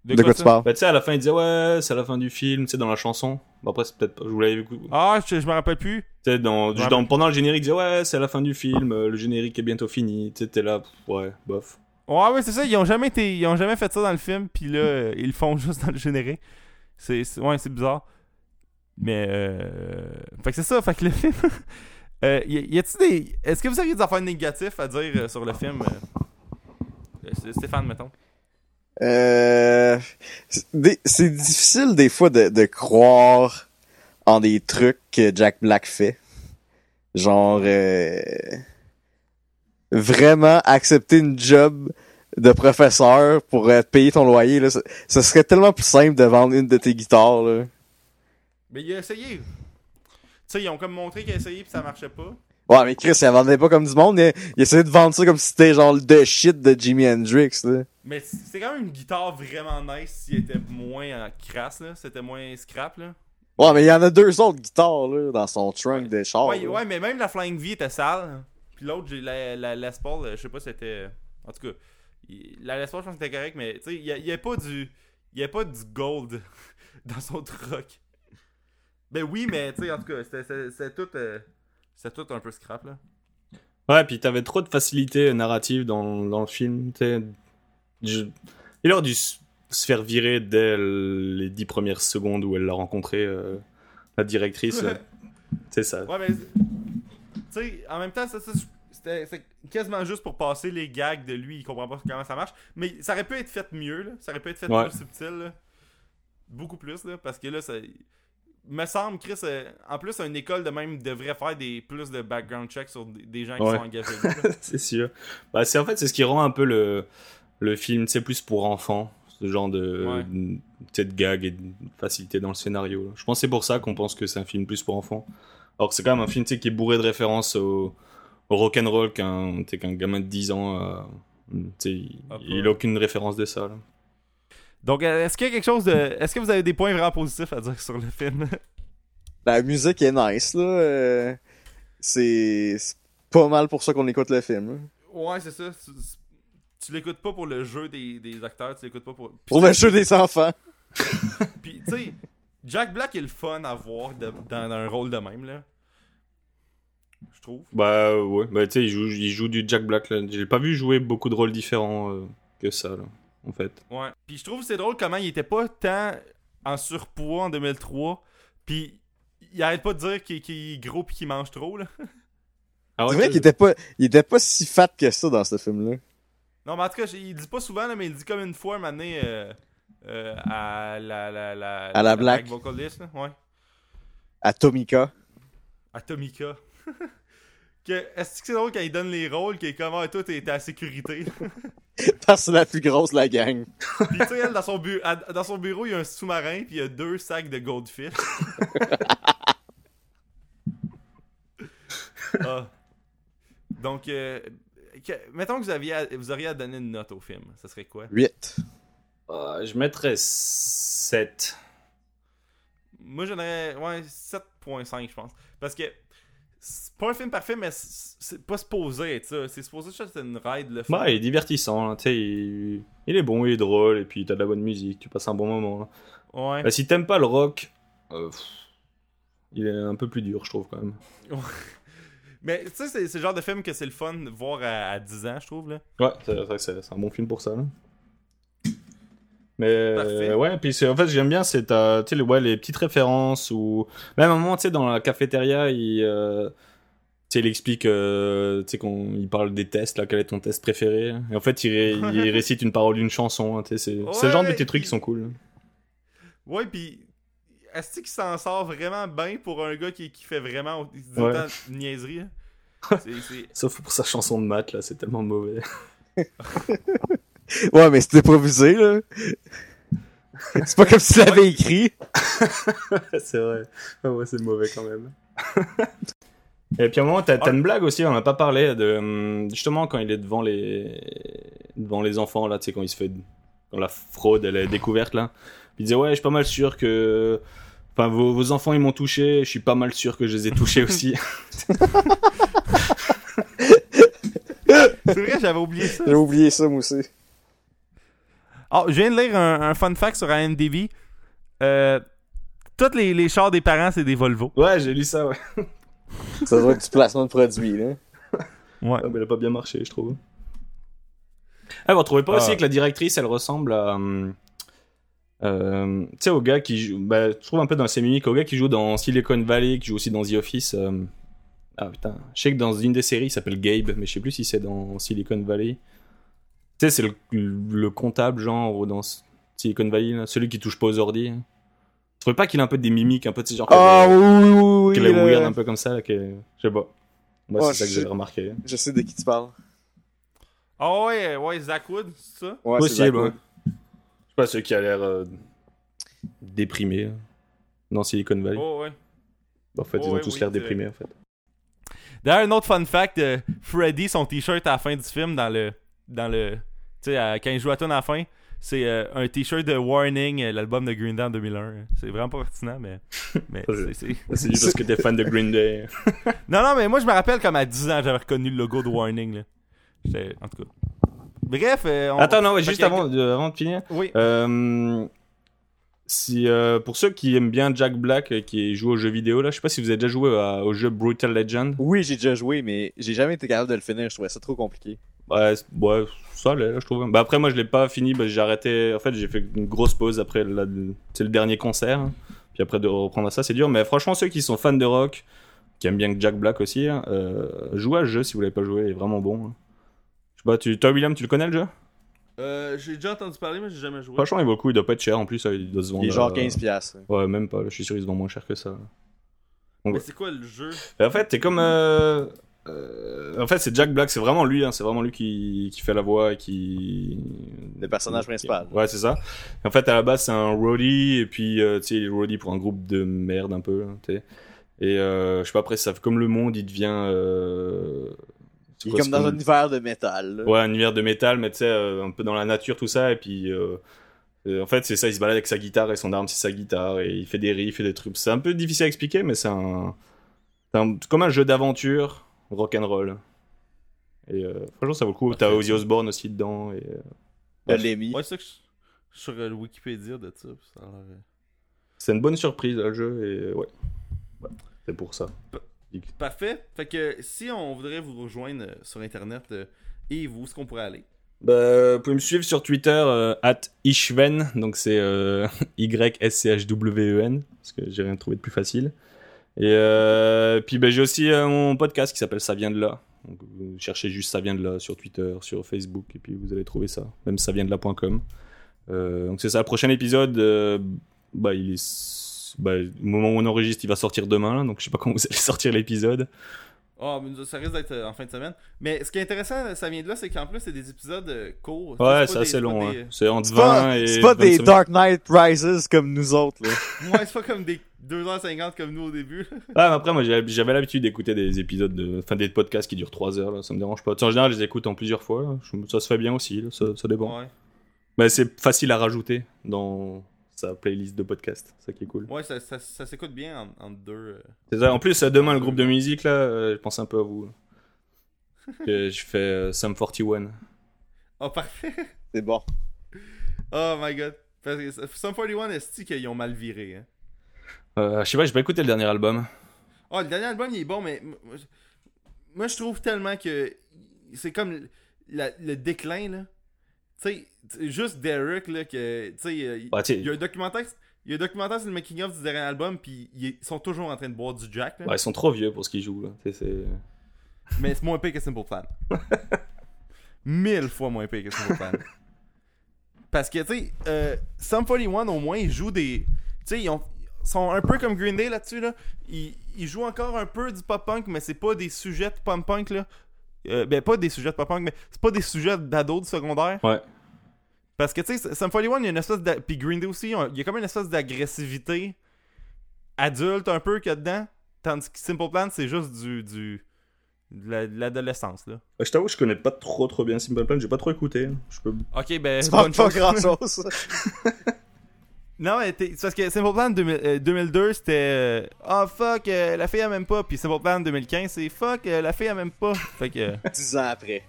De quoi tu parles? Bah, tu sais, à la fin, il disait, ouais, c'est à la fin du film, tu sais, dans la chanson. Bah, après, c'est peut-être pas, je vous l'avais écouté. Ah, je me rappelle plus. Tu sais, pendant le générique, il disait, ouais, c'est à la fin du film, le générique est bientôt fini, tu sais, t'es là, ouais, bof. Ouais, c'est ça, ils ont jamais fait ça dans le film, pis là, ils le font juste dans le générique. Ouais, c'est bizarre. Mais, fait que c'est ça, fait que le film. Est-ce que vous aviez des affaires négatives à dire sur le film? Stéphane, mettons. C'est difficile des fois de croire en des trucs que Jack Black fait. Genre vraiment accepter une job de professeur pour payer ton loyer. Là, ça serait tellement plus simple de vendre une de tes guitares. Là. Mais il a essayé. Tu sais, ils ont comme montré qu'il a essayé pis ça marchait pas. Ouais, mais Chris, il vendait pas comme du monde, il essayait de vendre ça comme si c'était genre le shit de Jimi Hendrix, là. Mais c'est quand même une guitare vraiment nice s'il était moins en crasse, là. C'était moins scrap, là. Ouais, mais il y en a deux autres guitares, là, dans son trunk de char. Ouais, mais même la Flying V était sale. Puis l'autre, la Les Paul, je sais pas si c'était... En tout cas, la Les Paul, je pense que c'était correct, mais tu sais, il y a pas du gold dans son truck. Ben oui, mais tu sais, en tout cas, c'était tout... C'est tout un peu scrap, là. Ouais, pis t'avais trop de facilité narrative dans le film, t'sais. Il aurait dû se faire virer dès les 10 premières secondes où elle l'a rencontré, la directrice, là. T'sais, ça... Ouais, mais... T'sais, en même temps, ça c'était quasiment juste pour passer les gags de lui, il comprend pas comment ça marche. Mais ça aurait pu être fait mieux, là. Ça aurait pu être fait plus subtil, là. Beaucoup plus, là, parce que là, ça... me semble, Chris, en plus, une école de même devrait faire plus de background check sur des gens qui sont engagés. C'est sûr. Bah, c'est ce qui rend un peu le film, tu sais, plus pour enfants. Ce genre de gag et de facilité dans le scénario. Là. Je pense que c'est pour ça qu'on pense que c'est un film plus pour enfants. Alors que c'est quand même un film, tu sais, qui est bourré de références au rock'n'roll qu'un gamin de 10 ans, tu sais, il n'a aucune référence de ça, là. Donc, est-ce que vous avez des points vraiment positifs à dire sur le film? La musique est nice, là. C'est pas mal pour ça qu'on écoute le film. Là. Ouais, c'est ça. Tu l'écoutes pas pour le jeu des acteurs, tu l'écoutes pas pour... Pour le jeu des enfants! Puis, tu sais, Jack Black est le fun à voir dans un rôle de même, là. Je trouve. Bah, ouais. Bah, tu sais, il joue du Jack Black, là. J'ai pas vu jouer beaucoup de rôles différents que ça, là. En fait. Ouais. Puis je trouve que c'est drôle comment il était pas tant en surpoids en 2003. Puis il arrête pas de dire qu'il est gros pis qu'il mange trop, là. Ah ouais, c'est vrai qu'il était pas si fat que ça dans ce film-là. Non, mais en tout cas, il dit pas souvent, là, mais il dit comme une fois, un moment donné, à la Black vocalist, là. Ouais. À Tomika. Est-ce que c'est drôle quand il donne les rôles, qu'il est comme « Toi, t'es à sécurité. » Parce que c'est la plus grosse, la gang. Puis tu sais, elle, dans son bureau, il y a un sous-marin, puis il y a 2 sacs de goldfish. Donc, mettons que vous auriez à donner une note au film. Ça serait quoi? 8. Je mettrais 7. Moi, j'aimerais 7.5, je pense. Parce que... C'est pas un film parfait, mais c'est pas supposé être ça. C'est supposé que c'est une ride, le film. Bah, il est divertissant, hein, tu sais. Il est bon, il est drôle, et puis t'as de la bonne musique, tu passes un bon moment. Hein. Ouais. Bah, si t'aimes pas le rock, il est un peu plus dur, je trouve, quand même. Mais tu sais, c'est le genre de film que c'est le fun de voir à 10 ans, je trouve. Là. Ouais, c'est vrai que c'est un bon film pour ça. Là. Mais ouais, puis c'est, en fait j'aime bien c'est les petites références ou même à un moment dans la cafétéria il explique il parle des tests là, quel est ton test préféré et en fait il récite une parole d'une chanson hein, c'est le genre de petits trucs qui sont cool. Ouais, puis est-ce qu'il s'en sort vraiment bien pour un gars qui fait vraiment autant de niaiseries hein. C'est... Sauf pour sa chanson de maths là, c'est tellement mauvais. Ouais, mais c'est improvisé là. C'est pas comme si tu l'avais écrit. C'est vrai. Ouais, c'est mauvais quand même. Et puis à un moment, t'as une blague aussi. On n'a pas parlé de justement quand il est devant les enfants là, tu sais quand il se fait quand la fraude elle est découverte là. Il disait ouais, je suis pas mal sûr que enfin vos enfants ils m'ont touché. Je suis pas mal sûr que je les ai touchés aussi. C'est vrai, j'avais oublié ça. J'ai oublié ça, moi aussi. Oh, je viens de lire un fun fact sur IMDb. Tous les chars des parents, c'est des Volvo. Ouais, j'ai lu ça, ouais. Ça doit être du placement de produit, là. Ouais. Ah, mais elle a pas bien marché, je trouve. Ah, vous trouvez pas aussi que la directrice, elle ressemble à... tu sais, au gars qui joue... Bah, je trouve un peu dans ses mimiques, au gars qui joue dans Silicon Valley, qui joue aussi dans The Office... Ah putain, je sais que dans une des séries il s'appelle Gabe, mais je sais plus si c'est dans Silicon Valley. Tu sais, c'est le comptable genre dans Silicon Valley, là, celui qui touche pas aux ordi. Hein. Je trouvais pas qu'il a un peu des mimiques, un peu de ces genres. Ah oui. Qu'il est weird un peu comme ça, là, que je sais pas. Moi c'est ça que j'ai remarqué. Je sais de qui tu parles. Ah ouais, Zach Wood, c'est ça. Ouais, possible. C'est Zach Wood. Je sais pas, celui qui a l'air déprimé hein, dans Silicon Valley. Oh ouais. En fait, ils ont tous l'air déprimés en fait. D'ailleurs, un autre fun fact, Freddy, son t-shirt à la fin du film, tu sais, quand il joue à tune à la fin, c'est un t-shirt de Warning, l'album de Green Day en 2001. C'est vraiment pas pertinent, mais c'est juste parce que t'es fan de Green Day. non, mais moi, je me rappelle comme à 10 ans, j'avais reconnu le logo de Warning, là. En tout cas. Bref, Attends, non, juste avant de finir. Oui. Si pour ceux qui aiment bien Jack Black qui joue aux jeux vidéo là, je sais pas si vous avez déjà joué au jeu Brutal Legend. Oui, j'ai déjà joué mais j'ai jamais été capable de le finir, je trouvais ça trop compliqué. Ouais, ça là je trouve. Bah après moi je l'ai pas fini, j'ai arrêté. En fait, j'ai fait une grosse pause après c'est le dernier concert. Hein. Puis après de reprendre à ça, c'est dur mais franchement ceux qui sont fans de rock, qui aiment bien Jack Black aussi, jouez à ce jeu si vous l'avez pas joué, il est vraiment bon. Hein. Je sais pas, toi William, tu le connais le jeu? J'ai déjà entendu parler, mais j'ai jamais joué. Franchement, il vaut le coup, il doit pas être cher en plus. Il doit se vendre. Il est genre 15$. Ouais, même pas. Je suis sûr, il se vend moins cher que ça. Donc, mais c'est quoi le jeu? En fait, t'es comme. En fait, c'est Jack Black, c'est vraiment lui. Hein, c'est vraiment lui qui fait la voix et qui. Le personnage principal. Ouais, c'est ça. En fait, à la base, c'est un roadie. Et puis, tu sais, il est roadie pour un groupe de merde un peu. Hein, tu sais. Et je sais pas, après, ça, comme le monde, il devient. Il est comme dans un univers de métal. Là. Ouais, un univers de métal, mais tu sais, un peu dans la nature, tout ça. Et puis, en fait, c'est ça, il se balade avec sa guitare et son arme, c'est sa guitare. Et il fait des riffs et des trucs. C'est un peu difficile à expliquer, mais c'est comme un jeu d'aventure rock'n'roll. Et franchement, ça vaut le coup. T'as Ozzy Osbourne aussi dedans. Et, Lemmy. Ouais, c'est ça que je suis sur le Wikipédia de ça. C'est une bonne surprise, là, le jeu. Et ouais, c'est pour ça. Parfait. Fait que si on voudrait vous rejoindre sur internet, Yves, où est-ce qu'on pourrait aller? Vous pouvez me suivre sur Twitter @yschwen, donc c'est YSCHWEN parce que j'ai rien trouvé de plus facile. Et puis j'ai aussi mon podcast qui s'appelle Ça vient de là. Donc vous cherchez juste Ça vient de là sur Twitter, sur Facebook et puis vous allez trouver ça. Même savientdelà.com. Donc c'est ça. Le prochain épisode, il est. Au moment où on enregistre, il va sortir demain, là, donc je sais pas quand vous allez sortir l'épisode. Mais ça risque d'être en fin de semaine. Mais ce qui est intéressant, ça vient de là, c'est qu'en plus, c'est des épisodes courts. Ouais, c'est assez long. Hein. C'est entre 20 et. C'est pas des semaines. Dark Knight Rises comme nous autres. Là. Ouais, c'est pas comme des 2h50 comme nous au début. Mais après, moi, j'avais l'habitude d'écouter des épisodes, des podcasts qui durent 3h, là, ça me dérange pas. En général, je les écoute en plusieurs fois. Là. Ça se fait bien aussi, là, ça dépend. Ouais. Mais c'est facile à rajouter dans. Sa playlist de podcast, ça qui est cool. Ouais, ça s'écoute bien en deux. C'est ça. En plus, demain, le groupe de musique, là, je pense un peu à vous. Je fais Sum 41. Oh, parfait. C'est bon. Oh my god. Parce que Sum 41, est-ce qu'ils ont mal viré? Hein? Je sais pas, j'ai pas écouté le dernier album. Oh, le dernier album, il est bon, mais moi, je trouve tellement que c'est comme le déclin, là. Tu sais, juste Derek, là, que, tu sais, il y a un documentaire... Il y a un documentaire sur le making of du dernier album, puis ils sont toujours en train de boire du Jack. Là. Ouais, ils sont trop vieux pour ce qu'ils jouent. Là. C'est... Mais c'est moins pire que Simple Plan. 1000 fois moins pire que Simple Plan. Parce que, tu sais, Sum 41, au moins, ils jouent des... Tu sais, ils sont un peu comme Green Day là-dessus. Là. Ils jouent encore un peu du pop-punk, mais c'est pas des sujets de pop-punk. Là. Pas des sujets de pop-punk, mais c'est pas des sujets d'ados du secondaire. Ouais. Parce que, tu sais, Sum 41, il y a une espèce de... Puis Green Day aussi, il y a comme une espèce d'agressivité adulte un peu qu'il y a dedans. Tandis que Simple Plan, c'est juste de l'adolescence, là. Je t'avoue, je connais pas trop bien Simple Plan. J'ai pas trop écouté. Je peux... Ok, ben... C'est pas grand-chose. Non, mais c'est parce que Simple Plan 2002, c'était... Ah, fuck, la fille, elle m'aime pas. Puis Simple Plan 2015, c'est... Fuck, la fille, elle m'aime pas. Fait que... 10 ans après.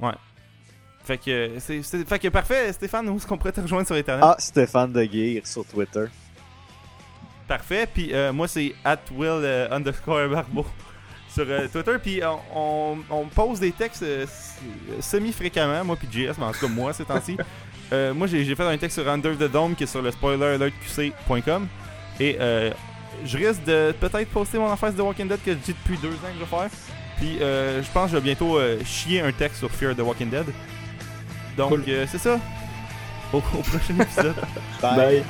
Ouais. Fait que parfait, Stéphane, où est-ce qu'on pourrait te rejoindre sur Internet? Ah, Stéphane de Geer sur Twitter. Parfait, puis moi c'est @will_barbeau sur Twitter, puis on pose des textes semi-fréquemment, moi puis JS, mais en tout cas moi ces temps-ci. Moi j'ai fait un texte sur Under the Dome qui est sur le spoileralertqc.com et je risque de peut-être poster mon affaire de Walking Dead que je dis depuis 2 ans que je vais faire, puis je pense que je vais bientôt chier un texte sur Fear the Walking Dead. Donc, cool. C'est ça. Au prochain épisode. Bye. Bye.